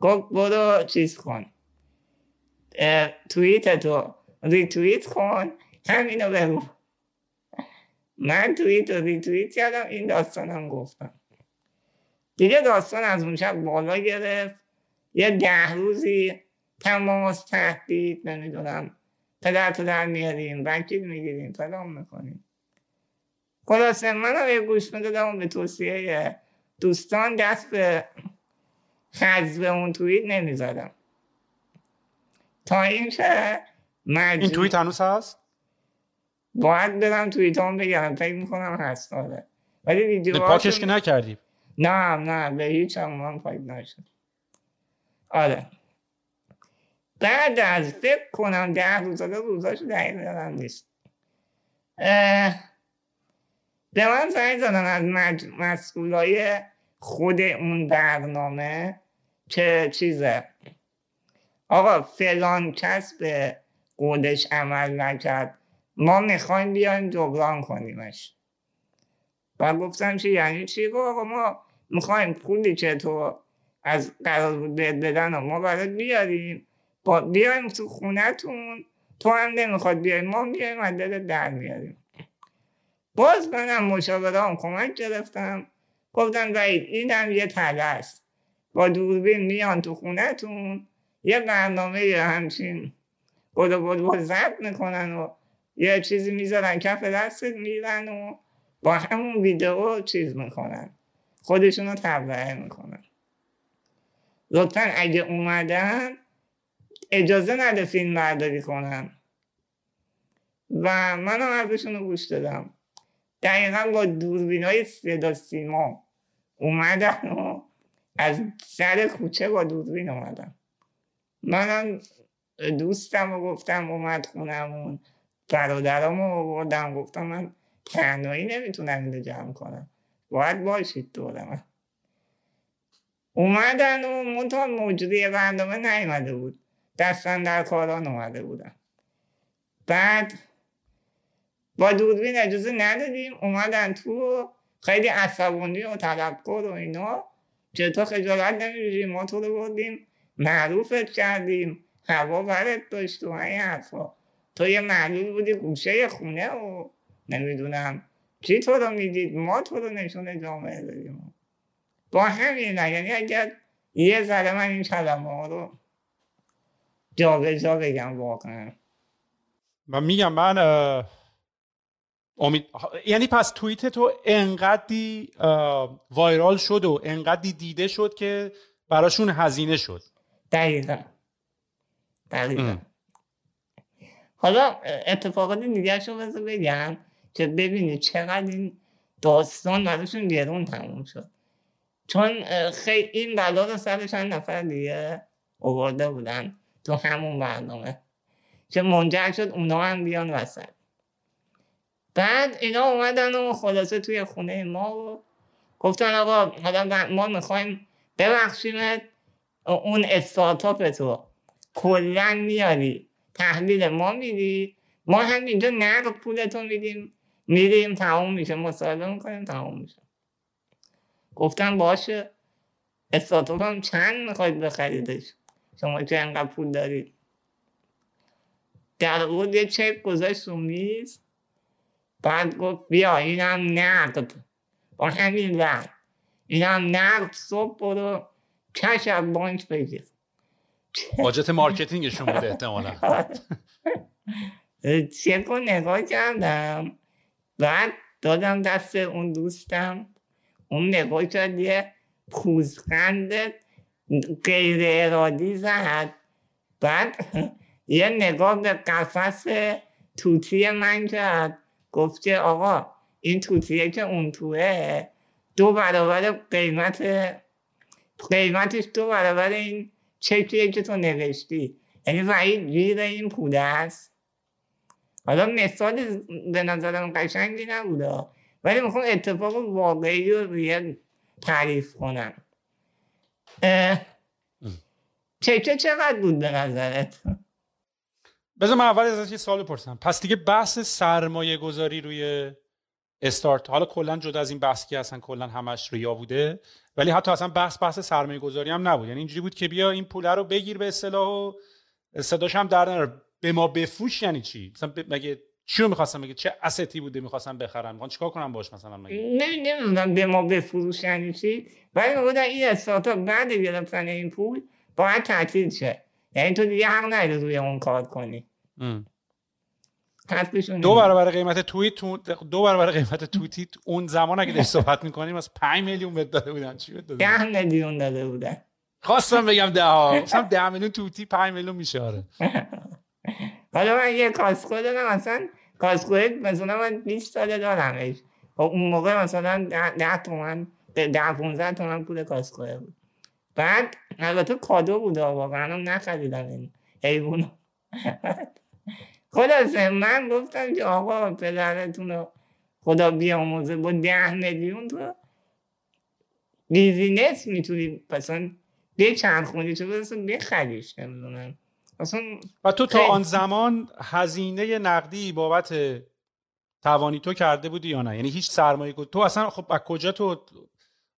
گفت برو چیز کن توییتتو ری توییت کن همینو برو. من توییت رو ری توییت کردم، این داستانم گفتم دیگه. داستان از اون شب بالا گرفت یه 10 روزی تماس، تهدید، نمیدونم پدرتو در میاریم، وکیل میگیریم، فلان میکنیم. خلاصه منم یه گوش میدادم به توصیه دوستان، دست به حذف اون توییت نمیزدم تا این که مجموع. این توییت هنوز هست؟ باید برم توییت هم بگم، فکر میکنم هست. آره ولی ویدیوهاشو پاکش که نکردیم. نه به هیچ همون پاک نشد. آره بعد از فکر کنم 10 روز روزاشو دقیق دارم نیست، به من زنگ زدن از مسئولای خود اون برنامه که چیزه، آقا فلان کس به قولش عمل نکرد، ما میخوایم بیایم جبران کنیمش. و گفتم چی یعنی چی؟ آقا ما میخوایم پولی که تو از قرار بود بدن و ما برات بیاریم، بیایم تو خونتون، تو هم نمیخواد بیایم، ما بیایم از دلت در میاریم. باز منم مشاوره هم کمک گرفتم، گفتم وید این هم یه تله است، با دوربین میان تو خونتون یه برنامه یه همچین بلو ضبط میکنن و یه چیزی میذارن کف دستت، میرن و با همون ویدئو چیز میکنن، خودشون رو تبرئه میکنن. لطفا اگه اومدن اجازه نده فیلم برداری کنن. و من هم حرفشون رو گوش دادم، دقیقا با دوربین های صدا سیما اومدن و از سر کوچه با دوربین اومدن. منم دوستم رو گفتم اومد خونمون، برادرم رو آوردم، گفتم من تنهایی نمیتونم اینو جمع کنم، باید باشید دوره من. اومدن و منطقه مجری برنامه نیومده بود، دستن در کاران اومده بودن. بعد با دوربین اجازه ندادیم، اومدن تو خیلی عصبانی و طلبکار و اینا، چه تو خجالت نمی‌کشیم، ما تو رو بردیم معروفت کردیم، هوا برد داشت و این حرفا، تو یه معلول بودی گوشه خونه و نمیدونم چی تو رو میدید، ما تو رو نشون جامعه داریم. با همینه، یعنی اگر یه ذره من این کلمه ها رو جا به جا بگم واقعا. من میگم من امید، یعنی پس توییت تو انقدری وایرال شد و انقدری دیده شد که براشون هزینه شد. دقیقا. حالا اتفاقات دیگه شو بذار بگم که ببینید چقدر این داستان براشون گرون تموم شد، چون خیلی این بلا رو سر چند نفر دیگه آورده بودن تو همون برنامه که منجر شد اونا هم بیان وسط. بعد اینا اومدن و خلاصه توی خونه ما و گفتن آقا حالا ما میخوایم ببخشیمت، اون استارتاپ تو کلن میاری تحلیل ما میدی، ما هم اینجا نقد پولتون میدیم، میریم تمام میشه، مصاحبه میکنیم تمام میشه. گفتم باشه، استارتاپ هم چند میخواید بخریدش، شما چه انقدر پول دارید؟ در اول یه چک گذاشت رو میز، بعد گفت بیا این هم نقد، با همین وقت این هم نقد، صبح برو کش از بانک بگیر. واجت مارکتینگشون بوده احتمالا. چک رو نگاه کردم، بعد دادم دست اون دوستم، اون نگاه کرد یه پوزخند غیر ارادی زد، بعد یه نگاه به قفس توتی من کرد، گفت که آقا این توتیه که اون توه 2 برابر قیمتش 2 برابر این چکیه که تو نوشتی، یعنی وحید گیر این پوله است. حالا مثال به نظرم قشنگی نبوده، ولی میخوام اتفاق واقعی رو ریل تعریف کنم. چکه چقدر بود به نظرت؟ بذار من اول از یه سوال بپرسم. پس دیگه بحث سرمایه گذاری روی استارت، حالا کلا جدا از این بحث که اصلا کلا همش ریا بوده، ولی حتی اصلا بحث سرمایه گذاری هم نبود، یعنی اینجوری بود که بیا این پوله رو بگیر به اصطلاح و صداش هم در نره به ما بفروش. یعنی چی مثلا؟ مگه چی رو می‌خواستم؟ مگه چه اسیتی بوده می‌خواستم بخرم؟ می‌خوام چیکار کنم باش مثلا؟ مگه نمی‌دونم به ما بفروش یعنی چی؟ ولی بودن این استارت بعد گرفتن این پول باید تعطیل شه، یعنی تو دیگه حق نداری روی اون کار کنی. دو برابر قیمت توییت اون زمان اگه داشت صحبت میکنیم از 5 میلیون بهت داده بودن، چی بهت داده بودن؟ 10 میلیون داده بودن. خواستم بگم 10، مثلا 10 میلیون توییت 5 میلیون میشه. آره حالا من یه کاسکو دارم، مثلا کاسکو مثلا من 20 ساله دارمش، اون موقع مثلا 10 تومن 10 15 تومن پول کاسکو بود. بعد البته کادو بود واقعا، من نخریدم این حیونا. خلاصه من گفتم که آقا پدرتون رو خدا بیاموزه با 10 میلیون تو بیزینس میتونی مثلا بچرخونی، چون اصلا بخریش نمیدونم اصلا. و تو تا آن زمان هزینه نقدی بابت توانی تو کرده بودی یا نه؟ یعنی هیچ سرمایه تو اصلا؟ خب از کجا تو،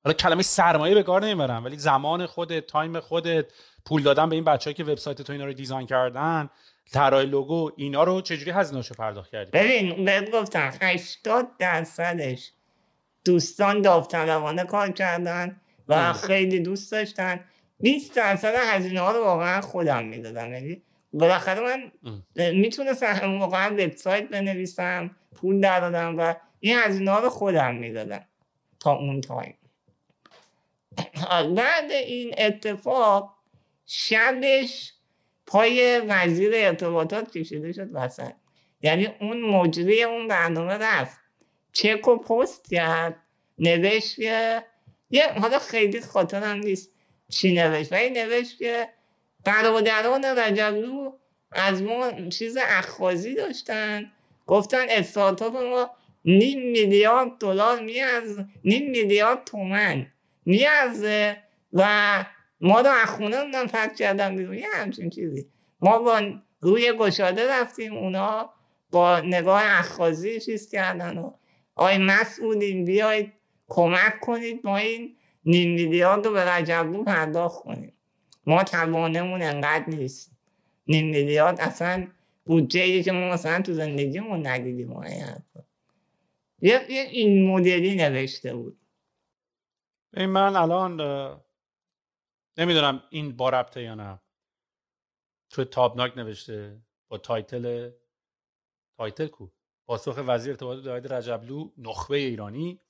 حالا کلمه سرمایه به کار نمیبرم، ولی زمان خودت، تایم خودت، پول دادن به این بچه‌ای که وبسایت تو اینا رو دیزاین کردن، طراحی لوگو، اینا رو چجوری هزینه‌شو پرداخت کردی؟ ببین بهت گفتم 80% دوستان داوطلبانه کار کردن و خیلی دوست داشتن، 20% هزینه‌ها رو واقعا خودم میدادم. یعنی بالاخره من میتونستم واقعا وبسایت بنویسم، پول دادم و این هزینه‌ها رو خودم میدادم تا اون تایم. بعد این اتفاق شبش پای وزیر ارتباطات کشیده شد وسط، یعنی اون مجری اون برنامه رفت چک و پست کرد، نوشت که حالا خیلی خاطرم نیست چی نوشت، ولی نوشت که برادران رجبلو از ما چیز اخاذی داشتن، گفتن استارتاپ ما $500,000,000 میارزه، $500,000,000 نیازه و ما رو از خونه بودم فرد کردم بیرون، یه همچین چیزی. ما با روی گشاده رفتیم، اونا با نگاه اخاذی چیز کردن و آی مسئولین بیایید کمک کنید ما این $500,000,000 رو به رجبلو پرداخت کنیم، ما توانمون انقدر نیست، $500,000,000 اصلا بودجه‌ای که ما مثلا تو زندگیمون ندیدیم. این مدلی نوشته بود. این من الان نمیدونم این با ربطه یا نه، توی تابناک نوشته با تایتل کو پاسخ وزیر ارتباطات وحید رجبلو نخبه ایرانی.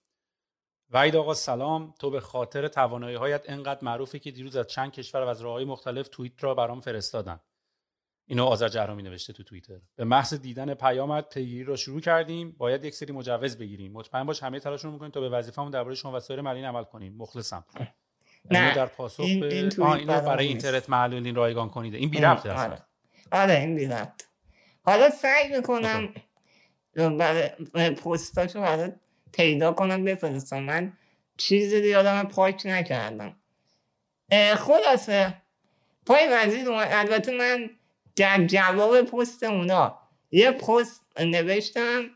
وحید آقا سلام، تو به خاطر توانایی هایت انقدر معروفه که دیروز از چند کشور و از راههای مختلف توییت را برام فرستادن. اینو آذر جهرامی نوشته تو توییتر. به محض دیدن پیامت پیگیری رو شروع کردیم، باید یک سری مجوز بگیریم. مطمئن باش همه تلاش رو می‌کنیم تا به وظیفه‌مون درباره شما و سایر معلولین عمل کنیم. مخلصم. نه در پاسخ اینو برای اینترنت معلولین رایگان کنید. این بی ربطه اصلا. آره این بی ربطه. حالا سعی می‌کنم پستاشو برات پیدا کنم بفرستم. من چیزی یادم پاک نکردم. خلاصه پای وزیر، البته من در جواب پست اونا یه پست نوشتم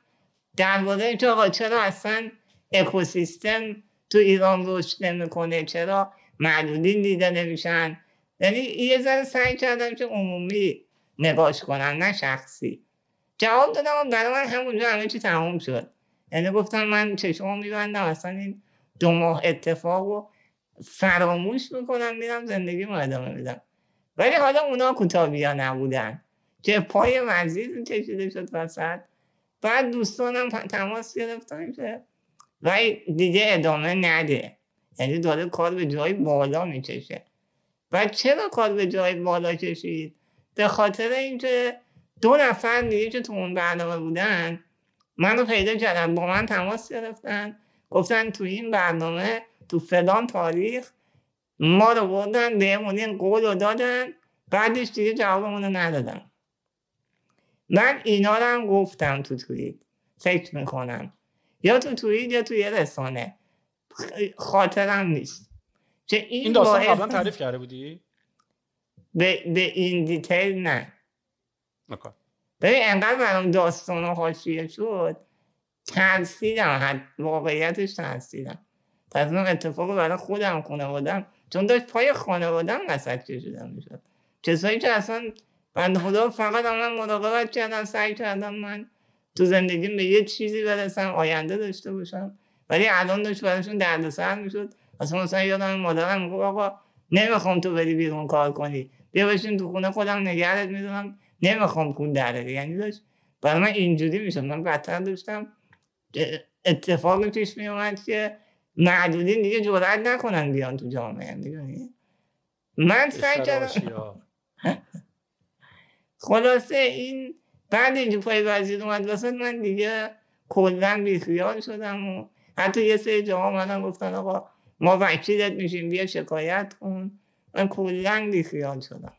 در مورد اینکه آقا چرا اصلا اکوسیستم تو ایران رشد نمیکنه، چرا معلولین دیده نمیشن. یعنی یه ذره سعی کردم که عمومی نگاش کنم نه شخصی. جواب دادم و برای من همونجا همه چی تمام شد. یعنی گفتم من چشمام میبندم، اصلا این 2 ماه اتفاق رو فراموش میکنم، میرم زندگی ما ادامه میدم. ولی حالا اونا کتابی ها نبودن که پای وزیر کشیده شد وسط. بعد دوستانم تماس گرفتن که ولی دیگه ادامه نده، یعنی داره کار به جای بالا میکشه. و چرا کار به جای بالا کشید؟ به خاطر اینکه 2 نفر دیگه که تو اون برنامه بودن منو پیدا کردن، با من تماس گرفتن، گفتن تو این برنامه تو فلان تاریخ ما رو بردن بهمون این قول رو دادن، بعدش دیگه جوابمون رو ندادن. من اینا رو هم گفتم تو توییت، فکر میکنم یا تو توییت یا تو یه رسانه، خاطرم نیست. این داستان قبلا تعریف کرده بودی؟ به این دیتیل نه. ببین انقدر برام داستان و حاشیه شد ترسیدم، واقعیتش ترسیدم، تصمیم اتفاق رو برای خودم خانوادم، چون داشت پای خانوادم وسط کشیدم میشد. کسایی که اصلا بنده خدا فقط من مراقبت کردم، سعی کردم من تو زندگیم به یه چیزی برسم، آینده داشته باشم، ولی الان داشت براشون دردسر میشد. اصلا یادم مادرم میگفت آقا نمیخوام تو بری بیرون کار کنی، بیا بشین تو خونه، خودم نگهرت میدونم، نمیخوام کون دراری. یعنی داشت برای من اینجوری میشم. من بدتر داشتم اتفاقی پیش میامد که معدودین دیگه جرئت نکنن بیان تو جامعه. میدونی من سعی کردم خلاصه این بعد اینجا پای وزیر اومد واسه من دیگه کلن بیخیال شدم و حتی یه سری جاها منم گفتن آقا ما وکیلت میشیم بیا شکایت کن. من کلن بیخیال شدم.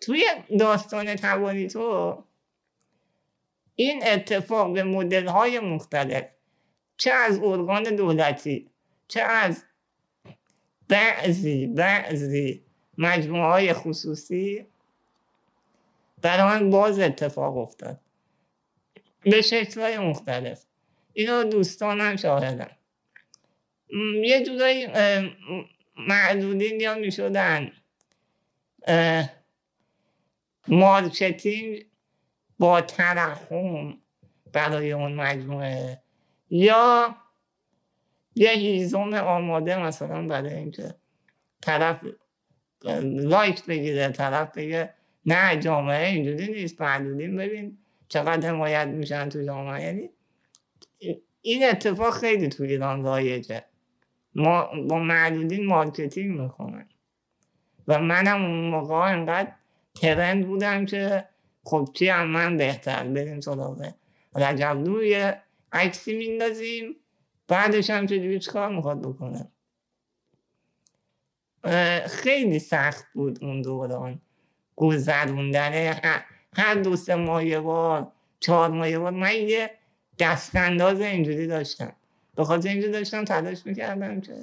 توی داستان توانیتو این اتفاق به مدل‌های مختلف، چه از ارگان دولتی چه از بعضی مجموعه‌های خصوصی برای من باز اتفاق افتاد به شکل‌های مختلف. اینو دوستانم شاهدن. یه جورایی معدودین یا میشدن مارکتینگ با ترحم برای اون مجموعه، یا یه هیزم آماده مثلا برای اینکه طرف لایک بگیره، طرف بگه نه جامعه اینجوری نیست، معلولین ببین چقدر حمایت میشن تو جامعه. یعنی این اتفاق خیلی تو ایران رایجه، ما با معلولین مارکتینگ میکنن و منم اون موقع اینقدر ترند بودم که خب چی هم من بهتر بریم صداقه رجبلو یه عکسی میندازیم بعدش هم چجوری چکار میخواد بکنه. خیلی سخت بود اون دوران گذروندنه. هر 2-3 ماه یه بار، 4 ماه یه بار من یه دستانداز اینجوری داشتم. به خاطر اینجوری داشتم تلاش میکردم که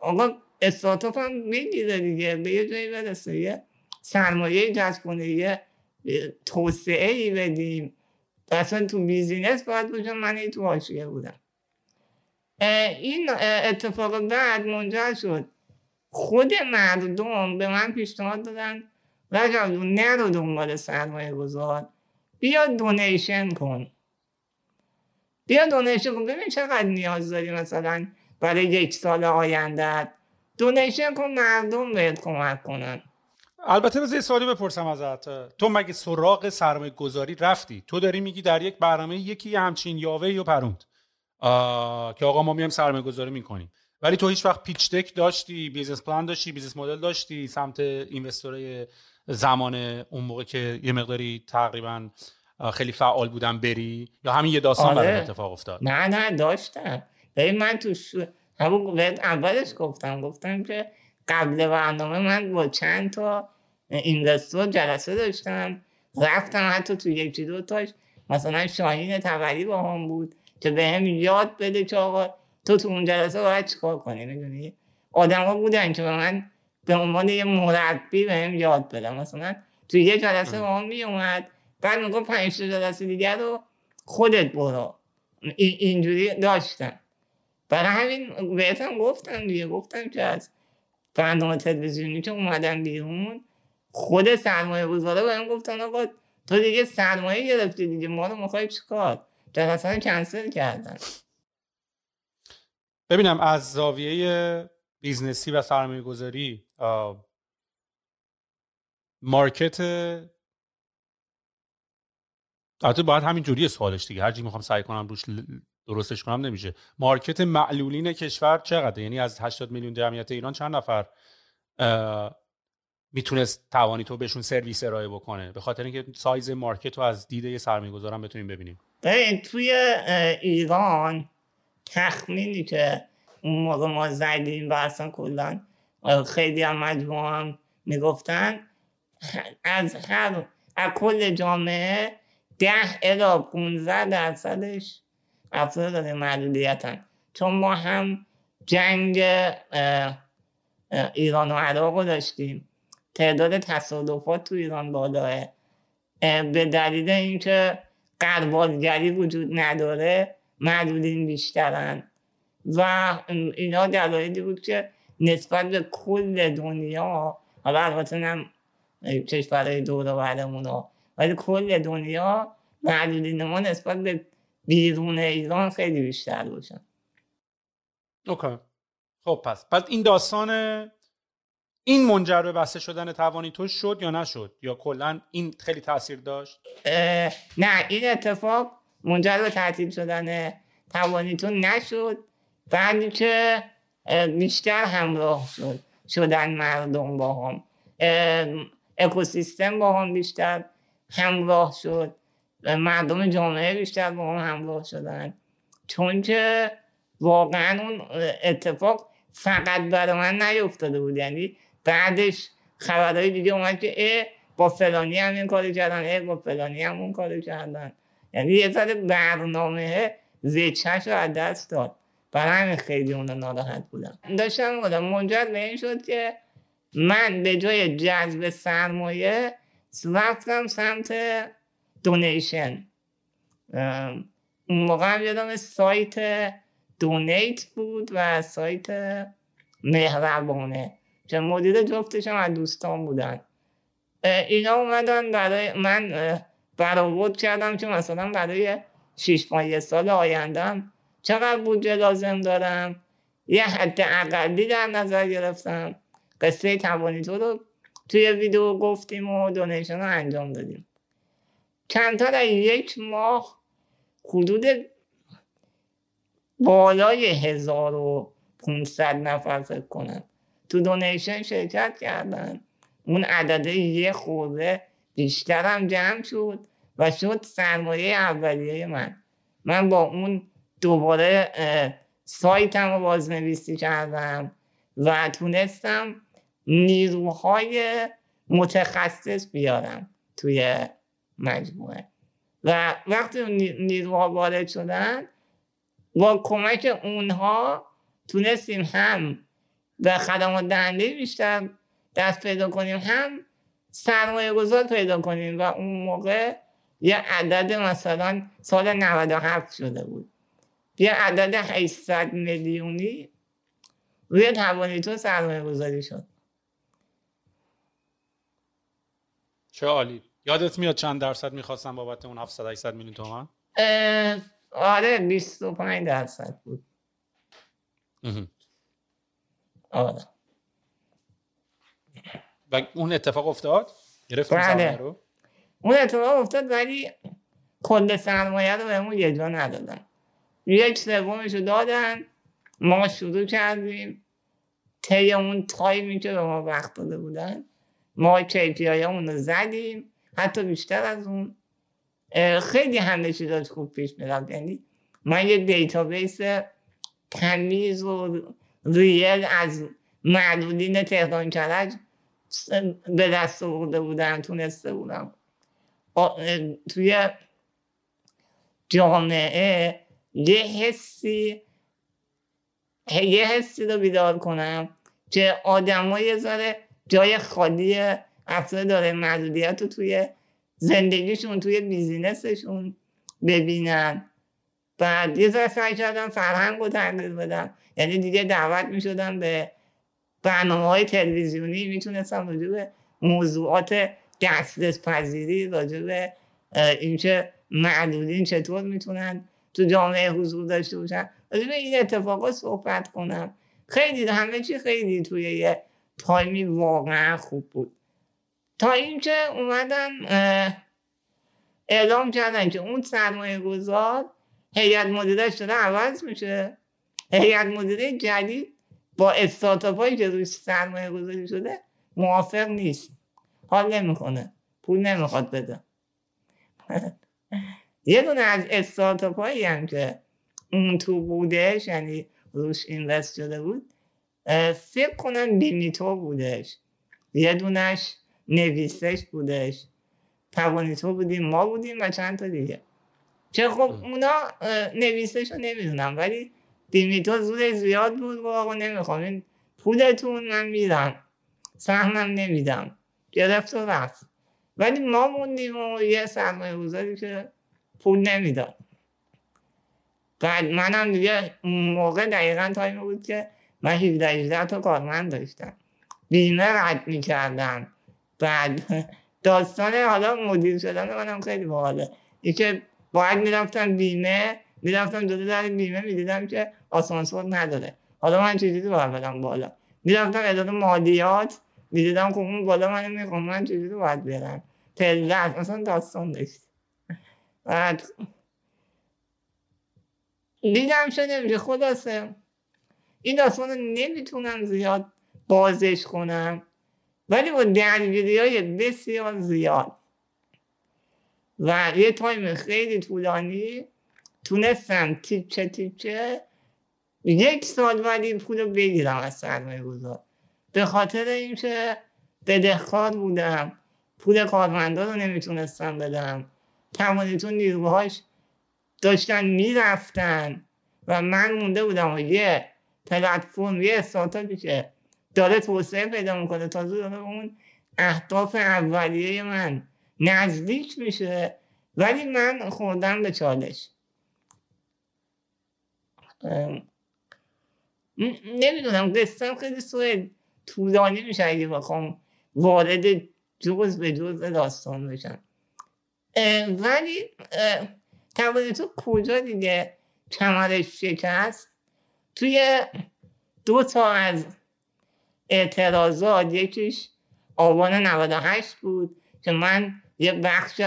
آقا استارتاپ هم بگیره دیگه، به یه جایی برسه، یه سرمایه جذب کنه، یه توسعه ای بدیم. اصلا تو بیزینس باید باشم. من این تو حاشیه بودم. این اتفاق بعد منجر شد خود مردم به من پیشنهاد دادن رجبلو نرو دنبال سرمایه گذار، بیا دونیشن کن. ببین چقدر نیاز داری مثلا برای 1 سال آینده. دونیشن کن، مردم بهت کمک کنن. البته بذار یه سوالی بپرسم ازت. تو مگه سراغ سرمایه گذاری رفتی؟ تو داری میگی در یک برنامه یکی همچین یاوه یا پروند که آقا ما میام سرمایه گذاری میکنیم، ولی تو هیچ وقت پیچ دک داشتی، بیزنس پلان داشتی، بیزنس مدل داشتی سمت اینوستورهای زمان اون موقع که یه مقداری تقریبا خیلی فعال بودن بری، یا همین یه داستان برات اتفاق افتاد؟ نه داشتم. ببین من تو اولش گفتم که قبل برنامه من با چند تا اینوستور جلسه داشتم، رفتم حتی تو 1-2 تاش مثلا شاهین توری با هم بود که به هم یاد بده که آقا تو اون جلسه باید چیکار کنی. میدونی آدم ها بودن که من به عنوان یه مربی به هم یاد بدم. مثلا تو یه جلسه با هم میومد بعد میگو 5 جلسه دیگر رو خودت برو. اینجوری داشتم. برای همین بهتم گفتم که از برنامه تلویزیونی که اومدم بیرون خود سرمایه گذاره بایم گفتن آقا تو دیگه سرمایه گرفتی دیگه، ما رو میخوای چیکار؟ جلسه کنسل کردن. ببینم از زاویه بیزنسی و سرمایه گذاری مارکت البته باید همین جوری سوالش دیگه، هر چی میخوام سعی کنم روش درستش کنم نمیشه. مارکت معلولین کشور چقدره؟ یعنی از 80 میلیون جمعیت ایران چند نفر میتونست توانیتو بهشون سرویس ارائه بکنه؟ به خاطر اینکه سایز مارکت رو از دید یه سرمایه گذارم بتونیم ببینیم. ببین توی ایران تخمینی که اون موقع ما زدیم و اصلا کلا خیلی هم مجموعه هم میگفتن از کل جامعه 10-15% افراد داره معلولیتن. چون ما هم جنگ ایران و عراق رو داشتیم، تعداد تصادفات تو ایران بالاه، به دلیل اینکه قربالگری وجود نداره معلولین بیشترن و اینا دلایلی بود که نسبت به کل دنیا، حالا البته هم کشورهای دور و برمونا، ولی کل دنیا معلولین ما نسبت به بیرون ایران خیلی بیشتر باشن. اوکی خب پس این داستان این منجر به بسته شدن توانیتوش شد یا نشد یا کلا این خیلی تاثیر داشت؟ نه، این اتفاق منجر به تعطیل شدن توانیتون نشد، بعدی که بیشتر همراه شدن مردم با هم، اکوسیستم با هم بیشتر همراه شد، مردم جامعه بیشتر با هم همراه شدن، چون که واقعا اون اتفاق فقط برای من نیفتاده بود. یعنی بعدش خبرهای دیگه اومد که با فلانی هم این کارو کردن، با فلانی هم اون کارو کردن. یعنی یه ذره برنامه ریچه‌شو از دست داد، برای همین خیلی اونا ناراحت بودن. داشتم منجر به این شد که من به جای جذب سرمایه رفتم سمت دونیشن. اون موقع هم یادم سایت دونیت بود و سایت مهربانه که مدیر جفتش هم از دوستان بودن. اینا اومدن برای من برآورد کردم که مثلا برای 6 سال آیندم چقدر بودجه لازم دارم، یه حد اقلی در نظر گرفتم. قصه توانیتو رو توی ویدیو گفتیم و دونیشن رو انجام دادیم. کمتر از 1 ماه حدود بالای 1500 نفر فکر کنم تو دونیشن شرکت کردن. اون عدده 1 خورده بیشتر هم جمع شد و شد سرمایه اولیه من. من با اون دوباره سایتم رو بازنویسی کردم و تونستم نیروهای متخصص بیارم توی مجموعه و وقتی نیروها وارد شدن با کمک اونها تونستیم هم به خدمات دهنده بیشتر دست پیدا کنیم، هم سرمایه گذار پیدا کنیم و اون موقع یه عدد مثلا سال 97 شده بود، یه عدد 800 میلیونی روی توانیتو سرمایه گذاری شد. چه عالی. یادت میاد چند درصد میخواستم بابت اون 700-800 میلیون تومان؟ آره 25% بود. آره. و اون اتفاق افتاد؟ گرفتیم سرمایه رو؟ اون اتفاق افتاد ولی کل سرمایه رو بهمون یه جا ندادن، 1/3 رو دادن. ما شروع کردیم طی اون تایمی که به ما وقت داده بودن ما KPI‌هامون رو زدیم، حتی بیشتر از اون. خیلی همه چی داشت خوب پیش میرفت. یعنی من یه دیتابیس تمیز و ریل از معلولین تهران کرج به دست آورده بودم، تونسته بودم توی جامعه یه حسی رو بیدار کنم که آدم ها یه ذره جای خالی افراد داره محدودیت رو توی زندگیشون توی بیزینسشون ببینن. بعد یه ذره سعی کردم فرهنگ رو تغییر بدم. یعنی دیگه دعوت می شدم به برنامه‌های تلویزیونی، می تونستم راجع به موضوعات دسترس‌پذیری، راجع به اینکه معلولین چطور می تونن تو جامعه حضور داشته باشن، راجع به این اتفاقات صحبت کنم. خیلی همه چی خیلی توی یه تایمی واقعا خوب بود، تا اینکه اومدن اعلام کردن که اون سرمایه گذار هیئت مدیره شده عوض میشه. هیئت مدیره جدید با استارتاپ‌هایی که روش سرمایه گذاری شده موافق نیست، حال نمیکنه، پول نمیخواد بده. یه دونه از استارتاپ‌هایی هم که اون تو بودش، یعنی روش اینوست شده بود، فکر کنم بیمیتو بودش، یه دونش نویسش بودش، توانیتو بودیم، ما بودیم و چند تا دیگه چه خب اونا نویسش رو نمیدونم ولی بیمیتو زور زیاد بود و آقا نمیخوام این پولتون، من میرم سهمم نمیدم، گرفت و رفت. ولی ما موندیم و یه سرمایه گذاری که پول نمیداد. بعد منم دیگه اون موقع دقیقا تایم بود که من 17 تا کارمند داشتم، بیمه رد میکردم. بعد داستان حالا مدیر شدن منم خیلی باحاله، اینکه باید میرفتم بیمه، میرفتم دو در بیمه میدیدم که آسانسور نداره، حالا من چه جوری باید برم بالا؟ میرفتم اداره مالیات میدیدم که اون بالا من میخوام، من چه جوری باید برم؟ تلت مثلا داستان داشت. بعد دیدم شده خلاصه این داستان رو نمیتونم زیاد بازش کنم، ولی با درگیری‌های بسیار زیاد و یه تایم خیلی طولانی تونستم تیکه تیکه 1 سال ولی پول رو بگیرم از سرمایه‌گذار، به خاطر اینکه بدهکار بودم، پول کارمندا رو نمیتونستم بدم، تمامیتون نیروهاش داشتن میرفتن و من مونده بودم و یه پلتفرم، یه استارتاپی که داره توسعه پیدا میکنه تازه داره اون اهداف اولیه من نزدیک میشه، ولی من خوردم به چالش. نمیدونم قصتم خیلی سوید طولانی میشه اگه بخوام وارد جز به جز داستان بشم. ولی تبایی تو کجا دیگه کمرش شکست؟ توی 2 تا از اعتراضات، یکیش آبان 98 بود که من یه بخش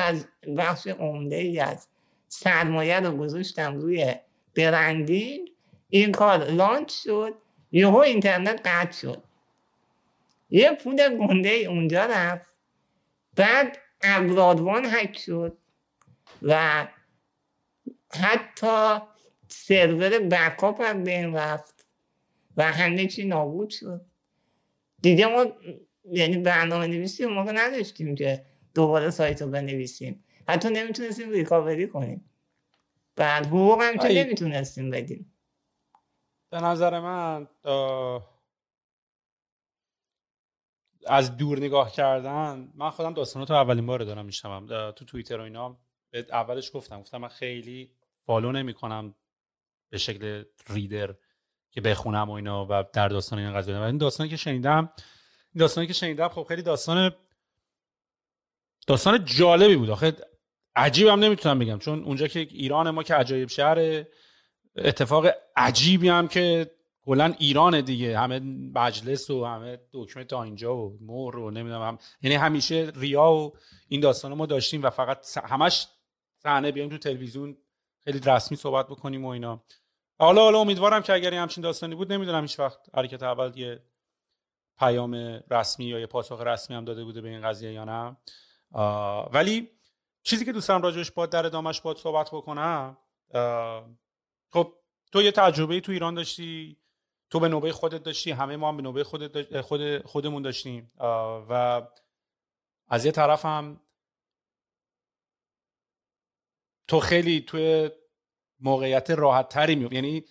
عمده ای از سرمایه رو گذاشتم روی برندینگ، این کار لانچ شد، یهو اینترنت قطع شد، یه پول گنده ای اونجا رفت، بعد ابرادوان هک شد و حتی سرور بکاپ هم به این رفت و همه چی نابود شد دیگه. ما یعنی برنامه نویسی ما رو نداشتیم که دوباره سایت رو بنویسیم، حتی نمیتونستیم ریکاوری کنیم، بعد حقوق هم که نمیتونستیم بدیم. به نظر من از دور نگاه کردن، من خودم داستاناتو اولین بار دارم میشنوم. تو توییتر و اینا اولش گفتم من خیلی فالو نمیکنم به شکل ریدر که بخونم و اینا و در داستان این قضیه، و این داستانی که شنیدم خب خیلی داستان جالبی بود. آخه عجیبم نمیتونم بگم، چون اونجا که ایران ما که عجایب شهر، اتفاق عجیبی هم که کلا ایران دیگه، همه مجلس و همه دکمه تا اینجا و مهر رو نمیدونم یعنی همیشه ریا و این داستانا ما داشتیم و فقط همش صحنه بیایم تو تلویزیون خیلی رسمی صحبت بکنیم و اینا. حالا امیدوارم که اگر همچین داستانی بود، نمیدونم هیچ وقت حرکت اول یه پیام رسمی یا یه پاسخ رسمی هم داده بوده به این قضیه یا نه. ولی چیزی که دوستم راجعش باد در ادامش باد صحبت بکنم، خب تو یه تجربه تو ایران داشتی، تو به نوبه خودت داشتی، همه ما هم به نوبه خودمون داشتیم، و از یه طرف هم تو خیلی توی موقعیت راحت تری میفتی، یعنی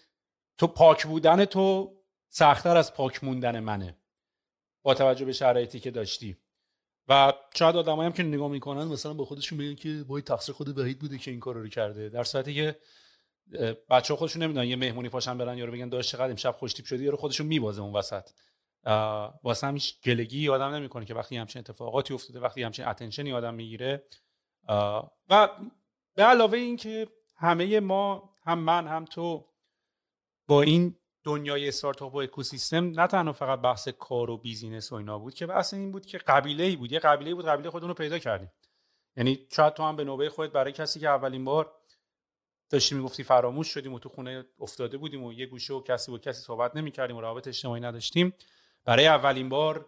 تو پاک بودن تو سخت‌تر از پاک موندن منه با توجه به شرایطی که داشتی. و شاید آدمایی هم که نگاه میکنن مثلا با خودشون میگن که وای تقصیر خود وحید بوده که این کارو رو کرده، در صورتی که بچه‌ها خودشون نمیدونن یه مهمونی پاشن برن یارو بگن داش چقدر امشب خوشتیپ شدی، یارو خودشون میبازه اون وسط. واسه همش گلگی آدم نمیکنه که وقتی همچین اتفاقاتی افتاده، وقتی همچین اتنشنی آدم میگیره. و به علاوه این که همه ما، هم من هم تو، با این دنیای استارتاپ و اکوسیستم نه تنها فقط بحث کار و بیزینس و اینا بود، که بحث این بود که قبیله‌ای بود، قبیله خودمون رو پیدا کردیم. یعنی شاید تو هم به نوبه خودت، برای کسی که اولین بار داشتی میگفتی فراموش شدیم و تو خونه افتاده بودیم و یه گوشه و کسی با کسی صحبت نمی‌کردیم و روابط اجتماعی نداشتیم، برای اولین بار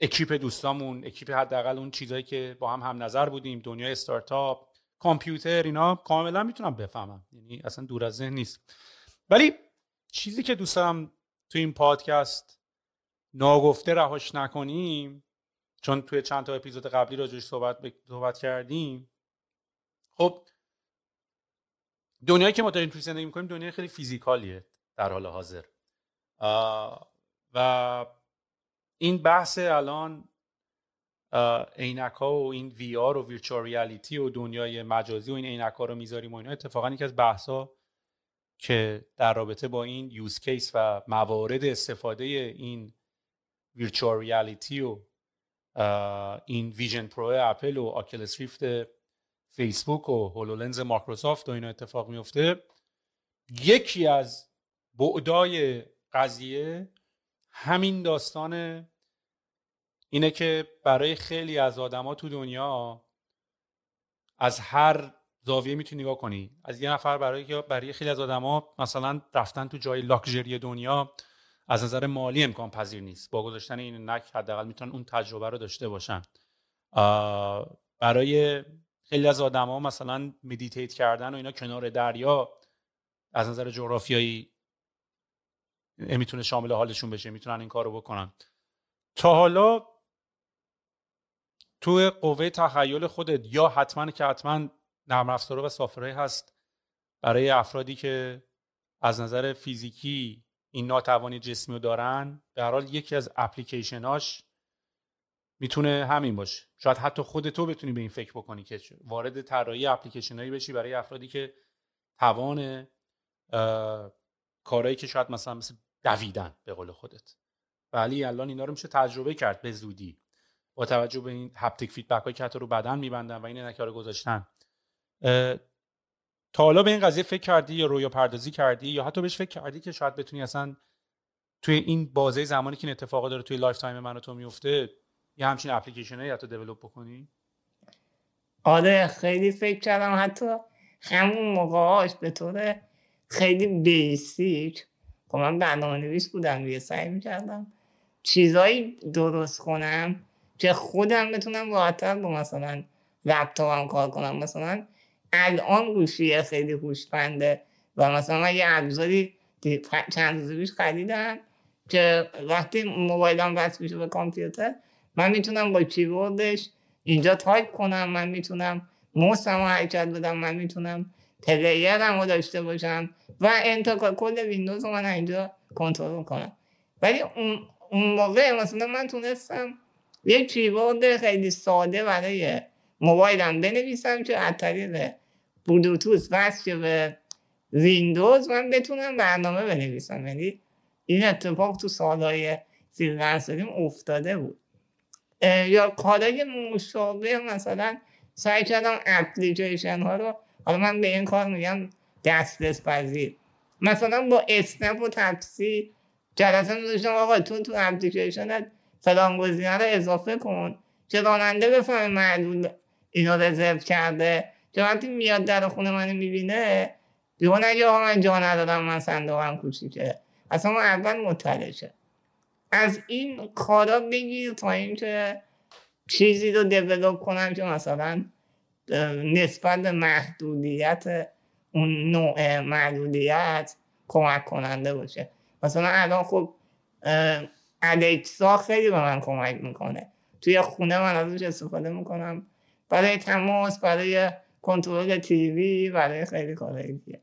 اکیپ دوستامون، اکیپ حداقل اون چیزایی که با هم نظر بودیم، دنیای استارتاپ، کامپیوتر، اینا کاملا میتونم بفهمم، یعنی اصلا دور از ذهن نیست. ولی چیزی که دوست دارم تو این پادکست ناگفته رهاش نکنیم، چون توی چند تا اپیزود قبلی راجعش صحبت کردیم، خب دنیایی که ما داریم توی زندگی میکنیم دنیای خیلی فیزیکالیه در حال حاضر، و این بحث الان عینک‌ها و این وی آر و ویرچوال ریالیتی و دنیای مجازی و این عینک‌ها رو میذاریم و اینا، اتفاقا یکی از بحث‌ها که در رابطه با این یوز کیس و موارد استفاده این ویرچوال ریالیتی و این ویژن پرو اپل و آکیلس ریفت فیسبوک و هولولنز مایکروسافت و اینا اتفاق میفته، یکی از بعدای قضیه همین داستان اینه که برای خیلی از آدما تو دنیا از هر زاویه میتونی نگاه کنی. از یه نفر برای خیلی از آدما مثلا رفتن تو جای لاکچری دنیا از نظر مالی امکان پذیر نیست. با گذاشتن این نک حداقل میتونن اون تجربه رو داشته باشن. برای خیلی از آدما مثلا مدیتیت کردن و اینا کنار دریا از نظر جغرافیایی میتونه شامل حالشون بشه، میتونن این کارو بکنن. تا حالا تو قوه تخیل خودت یا حتما که حتما نرم افزارها و سافرهایی هست برای افرادی که از نظر فیزیکی این ناتوانی جسمی رو دارن، به هر حال یکی از اپلیکیشناش میتونه همین باشه. شاید حتی خودتو بتونی به این فکر بکنی که وارد طراحی اپلیکیشنایی بشی برای افرادی که توان کارهایی که شاید مثلا دویدن به قول خودت، ولی الان اینا رو میشه تجربه کرد به زودی با توجه به این هپتیک فیدبک هایی که حتی رو بدن میبندن و این عینک رو گذاشتن. تا حالا به این قضیه فکر کردی یا رویا پردازی کردی یا حتی بهش فکر کردی که شاید بتونی اصلا توی این بازه زمانی که این اتفاقا داره توی لایف تایم من و تو میفته یه همچین اپلیکیشنایی حتی دیولپ بکنی؟ آره خیلی فکر کردم، حتی همون موقعاش به طور خیلی بیسیک که من برنامه‌نویس بودم دیگه سعی می‌کردم چیزایی درست کنم که خودم بتونم راحت‌تر با مثلا لپتاپم کار کنم. مثلا الان گوشی خیلی هوشمنده و مثلا من یه ابزاری چند روز پیش خریدم که وقتی موبایلم وصل میشه به کامپیوتر من میتونم با کیبوردش اینجا تایپ کنم، من میتونم موسم رو حرکت بدم، من میتونم پلیرم رو داشته باشم و انتقال کل ویندوز رو من اینجا کنترل کنم. ولی اون موقع مثلا من تونستم یه کیبورد خیلی ساده برای موبایلم بنویسم که از طریق بلوتوث وصل به ویندوز من بتونم برنامه بنویسم. یعنی این اتفاق تو سالهای 13 افتاده بود. یا کارهای مشابه مثلا سعی کردم اپلیکیشن ها رو، حالا من به این کار میگم دسترس پذیر، مثلا با اسنپ و تپسی جلسه می‌ذاشتم آقا تو اپلیکیشنت فلان گزینه رو اضافه کن که راننده بفهمه معلول اینا رزرو کرده، که وقتی میاد در خونه من میبینه بیرون اگه آقا من جا ندارم من صندوقم کوچیکه اصلا من اول مطلع شه. از این کارا بگیر تا اینکه چیزی رو دیولوب کنم که مثلا نسبت به محدودیت اون نوع محدودیت کمک کننده باشه. مثلا الان خب الکسا خیلی به من کمک میکنه، توی خونه من ازش استفاده میکنم برای تماس، برای کنترل تیوی، برای خیلی کارهای دیگه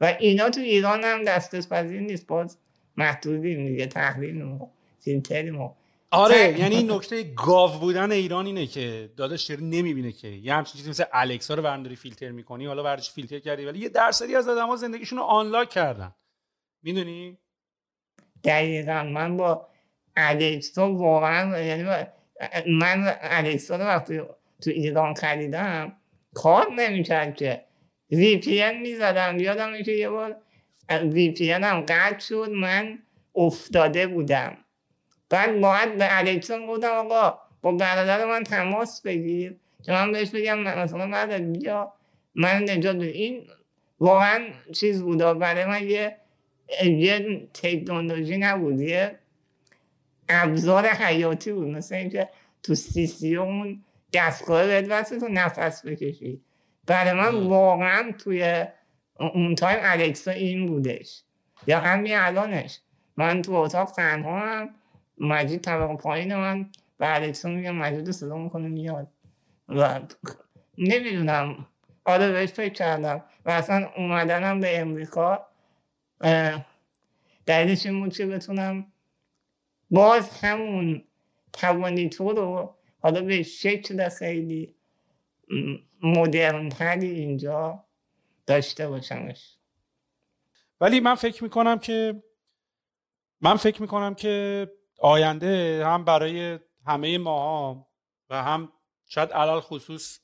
و اینا. تو ایران هم دسترس پذیر نیست، باز محدودیم دیگه، تحریم و فیلتریم و آره. یعنی نکته گاو بودن ایران اینه که داداش چرا نمیبینه که یه همچین چیزی مثل الکسا رو برنداری فیلتر میکنی، حالا برش فیلتر کردی ولی یه درصدی از آدما زندگیشون رو آنلاک کردن، میدونی؟ دقیقاً من با الکسا واقعا، یعنی من الکسا رو وقتی تو ایران خریدم کار نمیکرد که وی پی ان میزدم. یادمه که یه بار وی پی ان هم قطع شد، من افتاده بودم، بعد باید به الکسا گفتم آقا با برادر من تماس بگیر که من بهش بگم مثلا بعد بیا من نجات بده. این واقعا چیز بود برای من، یه تکنولوژی نبود، یه ابزار حیاتی بود. مثلا اینکه تو سیسیو اون دستگاه بهت وصل تو نفس بکشی، برای من واقعا توی اون تایم الکسا این بودش. یا همین الانش من تو اتاق تنها هم مجید طبق پایین من به الکسا میگم مجید رو صدا میکنه میاد و نمیدونم. آره بهش فکر کردم و اصلا اومدنم به امریکا دلیلش این بود که بتونم باز همون توانیتو رو حالا به شکل خیلی مدرن تری اینجا داشته باشمش. ولی من فکر میکنم که آینده هم برای همه ماها و هم شاید علل خصوص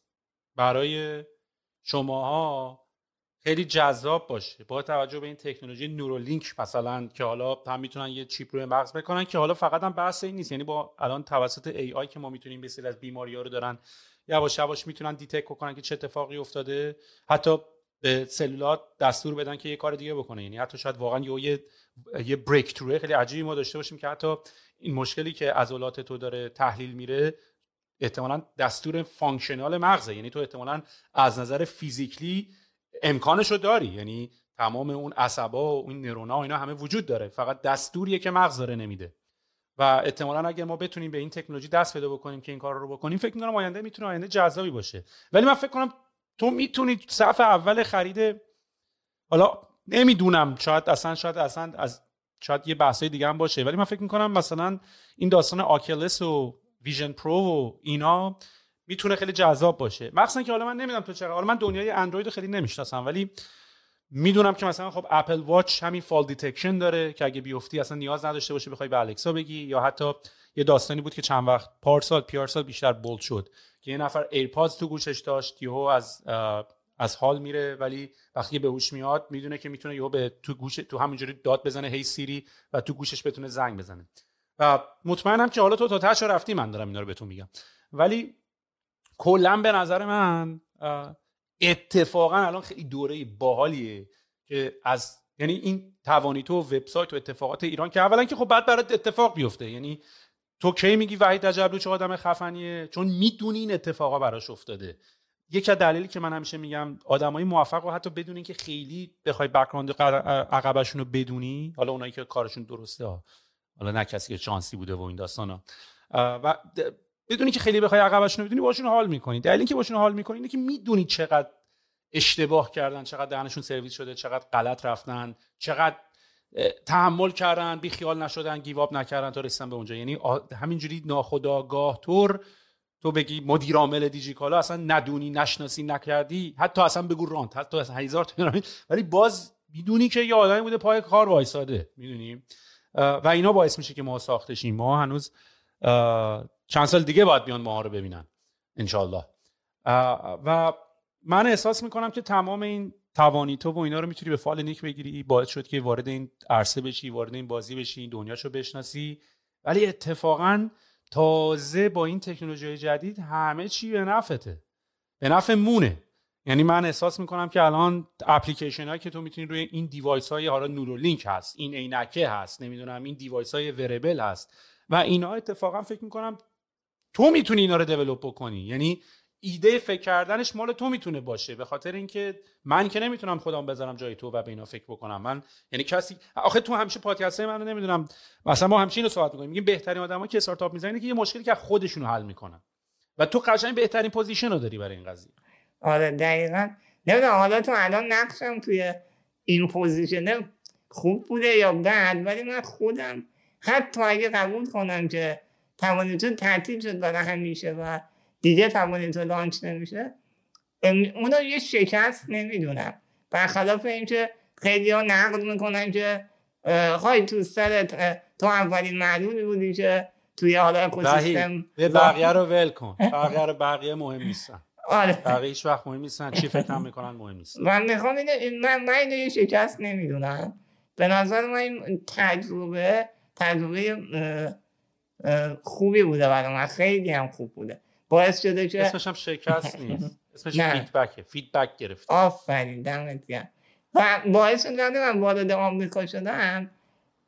برای شماها خیلی جذاب باشه با توجه به این تکنولوژی نورولینک مثلا، که حالا هم میتونن یه چیپ روی مغز بکنن که حالا فقط هم بحث این نیست، یعنی با الان توسط ای آی که ما میتونیم بسیاری از بیماری‌ها رو دارن یواش یواش میتونن دیتک کنن که چه اتفاقی افتاده، حتی به سلولات دستور بدن که یه کار دیگه بکنه. یعنی حتی شاید واقعا یه بریک ترو خیلی عجیبی ما داشته باشیم که حتی این مشکلی که عضلات تو داره تحلیل میره احتمالاً دستور فانکشنال مغزه، یعنی تو احتمالاً از نظر فیزیکلی امکانش رو داری، یعنی تمام اون عصبا و این نورونا و اینا همه وجود داره، فقط دستوریه که مغز داره نمیده. و احتمالاً اگر ما بتونیم به این تکنولوژی دست پیدا بکنیم که این کار رو بکنیم، فکر می‌کنم آینده میتونه آینده جذابی باشه. ولی من فکر کنم تو میتونی صفحه اول خرید، حالا نمیدونم، شاید یه بحثای دیگه هم باشه، ولی من فکر می‌کنم مثلا این داستان آکیلس و ویژن پرو و اینا میتونه خیلی جذاب باشه، مخصوصا که حالا من نمیدونم تو چقدر، حالا من دنیای اندروید رو خیلی نمیشناسم، ولی میدونم که مثلا خب اپل واچ همین فال دیتکشن داره که اگه بیفتی اصلا نیاز نداشته باشه بخوای به الکسا بگی، یا حتی یه داستانی بود که چند وقت پیار سال بیشتر بولد شد که یه نفر ایرپادز تو گوشش داشت، یهو از حال میره، ولی وقتی به هوش میاد میدونه که میتونه یهو به تو گوش تو همینجوری داد بزنه هی سیری و تو گوشش بتونه زنگ بزنه. و مطمئنم که حالا تو تاش رفتی، من دارم اینا رو بهتون میگم، ولی کلا به نظر من اتفاقا الان خیلی دوره باحالیه که از یعنی این توانیتو وبسایت و اتفاقات ایران که اولا که خب بعد برات اتفاق بیفته، یعنی تو کی میگی وحید رجبلو چه آدم خفنیه؟ چون میدونی این اتفاقا براش افتاده. یکی از دلایلی که من همیشه میگم آدمای موفق و حتی بدون اینکه خیلی بخوای بک‌گراند عقبشون رو بدونی، حالا اونایی که کارشون درسته ها، حالا نه کسی که شانسی بوده و این داستانا، و بدونی که خیلی بخوای عقبشون رو بدونی باشون حال میکنی. دلیل اینکه باشون حال میکنی اینه که میدونی چقدر اشتباه کردن، چقدر دهنشون سرویس شده، چقدر غلط رفتن، چقدر تحمل کردن، بی خیال نشدن، گیواب نکردن تا رسیدن به اونجا. یعنی همینجوری ناخودآگاه طور تو بگی مدیر عامل دیجیکالا اصلا ندونی، نشناسی، نکردی، حتی اصلا بگو رانت، حتی از 1000 تومان، ولی باز میدونی که یه آدمی بوده پای کار وایساده، میدونی، و اینا باعث میشه که ما ساختشیم. ما هنوز چند سال دیگه باید بیان ماها رو ببینن انشالله. و من احساس میکنم که تمام این توانیتو و اینا رو میتونی به فال نیک بگیری، باعث شد که وارد این عرصه بشی، وارد این بازی بشی، این دنیاشو بشناسی. ولی اتفاقا تازه با این تکنولوژی جدید همه چی به نفعته، به نفع مونه. یعنی من احساس میکنم که الان اپلیکیشن هایی که تو میتونی روی این دیوایس های، حالا نورولینک هست، این عینکه هست، نمیدونم این دیوایس های وربل هست و اینا، اتفاقا فکر میکنم تو میتونی اینا رو دیولپ بکنی. یعنی ایده فکر کردنش مال تو میتونه باشه، به خاطر اینکه من که نمیتونم خودم بذارم جای تو و به اینا فکر بکنم. من یعنی کسی آخه تو همیشه پادکستای منو نمیدونم مثلا ما همیشه اینو صحبت میکنیم، میگیم بهترین آدما که استارتاپ میزنن که یه مشکلی که خودشون حل میکنن و تو قشنگ بهترین پوزیشن رو داری برای این قضیه. آره دقیقاً. نمیدونم حالا تو الان نقشم توی این پوزیشن خوب بوده یا بد، ولی من خودم حتی اگه قبول کنم که توانیتو تعطیل شد برای همیشه و دیگه توانیتو لانچ نمیشه، اونو یه شکست نمیدونم، برخلاف این که خیلی ها نقد میکنن که خواهی تو سرت تو اولین معلومی بودی که توی حالا اکوسیستم به بقیه رو ول کن، بقیه مهم نیستن. آره بقیه هیچ وقت مهم نیستن، چی فکر میکنن مهم نیست. من اینو یه شکست نمیدونم. به نظر من این تجربه خوبی بوده برای من، خیلی هم خوب بوده، باعث شده که اسمش هم شکست نیست، اسمش فیدبکه، فیدبک گرفت. آفرین، دمت گرم. و باعث شده من وارد آمریکا شدم.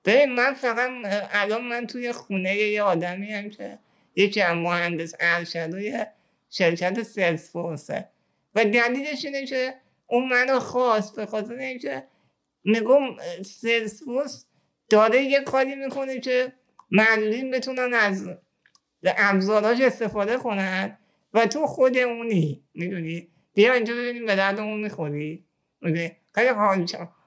ببین من فقط الان من توی خونه یه آدمی هم که یکی از مهندس ارشدای شرکت سلز فورسه و دلیلش اینه که اون منو خواست به خاطر اینکه میگم سلز فورس داره یه کاری میکنه که معلولین بتونن از ابزاراش استفاده کنن و تو خود اونی، میدونی، بیا اینجا ببینیم به درد اون میخوری. خیلی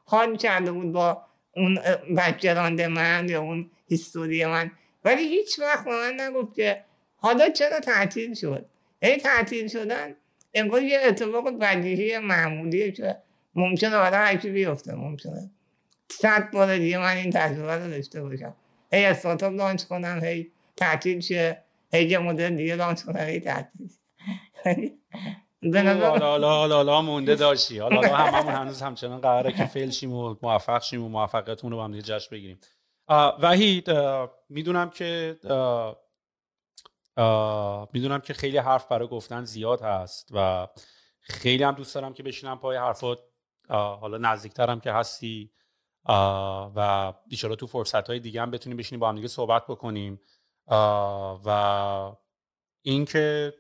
حال کرده بود با اون بک‌گراند من یا اون هیستوری من، ولی هیچ وقت با من نگفت که حالا چرا تعطیل شد. یعنی تعطیل شدن انگار یه اتفاق بدیهی معمولیه که ممکنه برای هرکی بیفته، ممکنه 100 بار دیگه من این تجربه رو داشته باشم، هی استارتاپ لانچ کنم، هی تعطیل شه، هی یه مدل دیگه لانچ کنم، هی تعطیل شه. حالا مونده داشتی. حالا هممون هنوز همچنان قراره که فیل شیم و موفق شیم و موفقیتمون رو با هم دیگه جشن بگیریم. وحید، میدونم که خیلی حرف برای گفتن زیاد هست و خیلی هم دوست دارم که بشینم پای حرفات، حالا نزدیکترم که هستی و ایشالا تو فرصتهای دیگه هم بتونیم بشینیم با هم دیگه صحبت بکنیم. و اینکه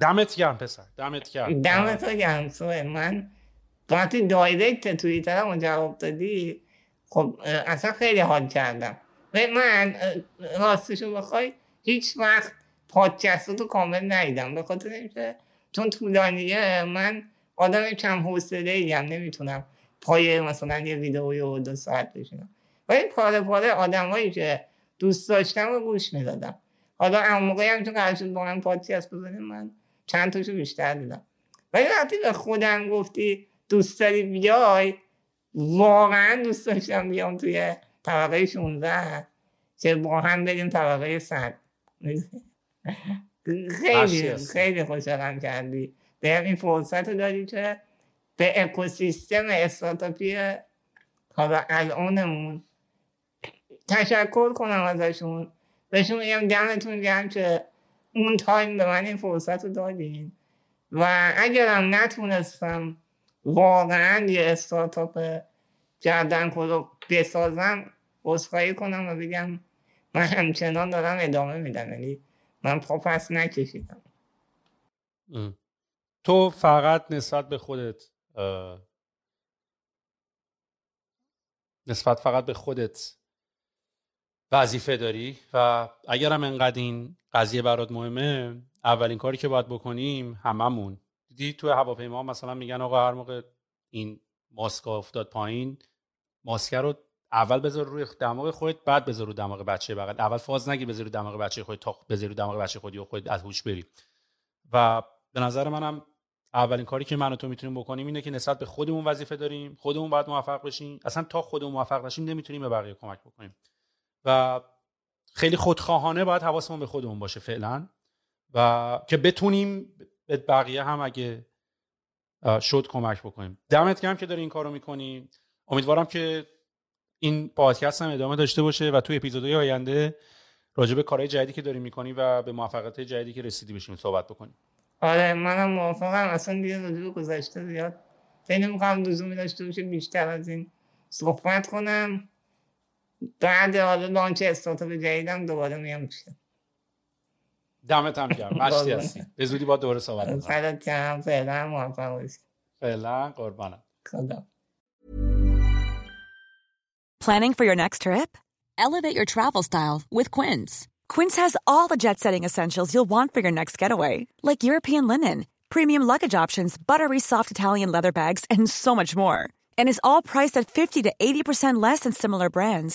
دمت گرم پسر، دمت گرم. دمت گرم سوه. من وقتی دایرکت توییترم جواب دادی خب اصلا خیلی حال کردم. و من راستشو بخوای هیچ وقت پادکستو تو کامل ندیدم، به خاطر اینکه چون طولانیه من آدم کم حوصله‌ایم، نمیتونم پای مثلا یه ویدئوی 2 ساعت بشینم. ولی پاره پاره آدمایی که دوست داشتم رو گوش میدادم. حالا اون موقعی هم چون قرار شد با هم پادکست بزنیم من چند تاشو بیشتر دیدم. ولی وقتی به خودم گفتی دوست داری بیای، واقعا دوست داشتم بیام توی طبقه 16 که با هم بریم طبقه 100. خیلی خیلی خوشحالم کردی، به این فرصت رو داری که به اکوسیستم استارتاپی حالا الانمون تشکر کنم ازشون، بهشون میگم دمتون گرم که اون تایم به من این فرصت رو دادین. و اگرم نتونستم واقعا یه استارتاپ گردنکلفت رو بسازم، عذرخواهی کنم و بگم من همچنان دارم ادامه میدم، یعنی من پا پس نکشیدم. تو فقط نسبت به خودت وظیفه داری و اگرم انقدر این قضیه برات مهمه، اولین کاری که باید بکنیم هممون، دیدی تو هواپیما مثلا میگن آقا هر موقع این ماسک افتاد پایین، ماسک رو اول بذار روی دماغ خودت، بعد بذار روی دماغ بچه بغل، اول فاز نگیر، بذار روی دماغ بچه خودت تا بذار روی دماغ بچه خودی و خودت از هوش بری. و به نظر منم اولین کاری که من و تو میتونیم بکنیم اینه که نسبت به خودمون وظیفه داریم، خودمون باید موفق بشیم. اصلا تا خودمون موفق نشیم نمیتونیم به بقیه کمک بکنیم و خیلی خودخواهانه باید حواسمون به خودمون باشه فعلا، و که بتونیم به بقیه هم اگه شد کمک بکنیم. دمت گرم که داری این کارو میکنی. امیدوارم که این پادکست هم ادامه داشته باشه و تو اپیزودهای آینده راجع به کارهای جدیدی که داری میکنی و به موفقیت جدیدی که رسیدی بشیم صحبت بکنیم. آره منم موافقم. اصلا دیگه راجع به گذشته زیاد فکر نمی‌کنم لزومی داشته باشه بیشتر از این صحبت کنم. بعد حالا لانچ استارتاپ جدیدم دوباره میام پیشت. دمت هم گرم. مشتی هستی. به زودی با دوباره صحبت می‌کنم. فدات شم. فعلا موفق باشی. فعلا قربانم. خدا. Planning for your next trip? Elevate your travel style with Quince. Quince has all the jet-setting essentials you'll want for your next getaway, like European linen, premium luggage options, buttery soft Italian leather bags, and so much more. And it's all priced at 50 to 80% less than similar brands.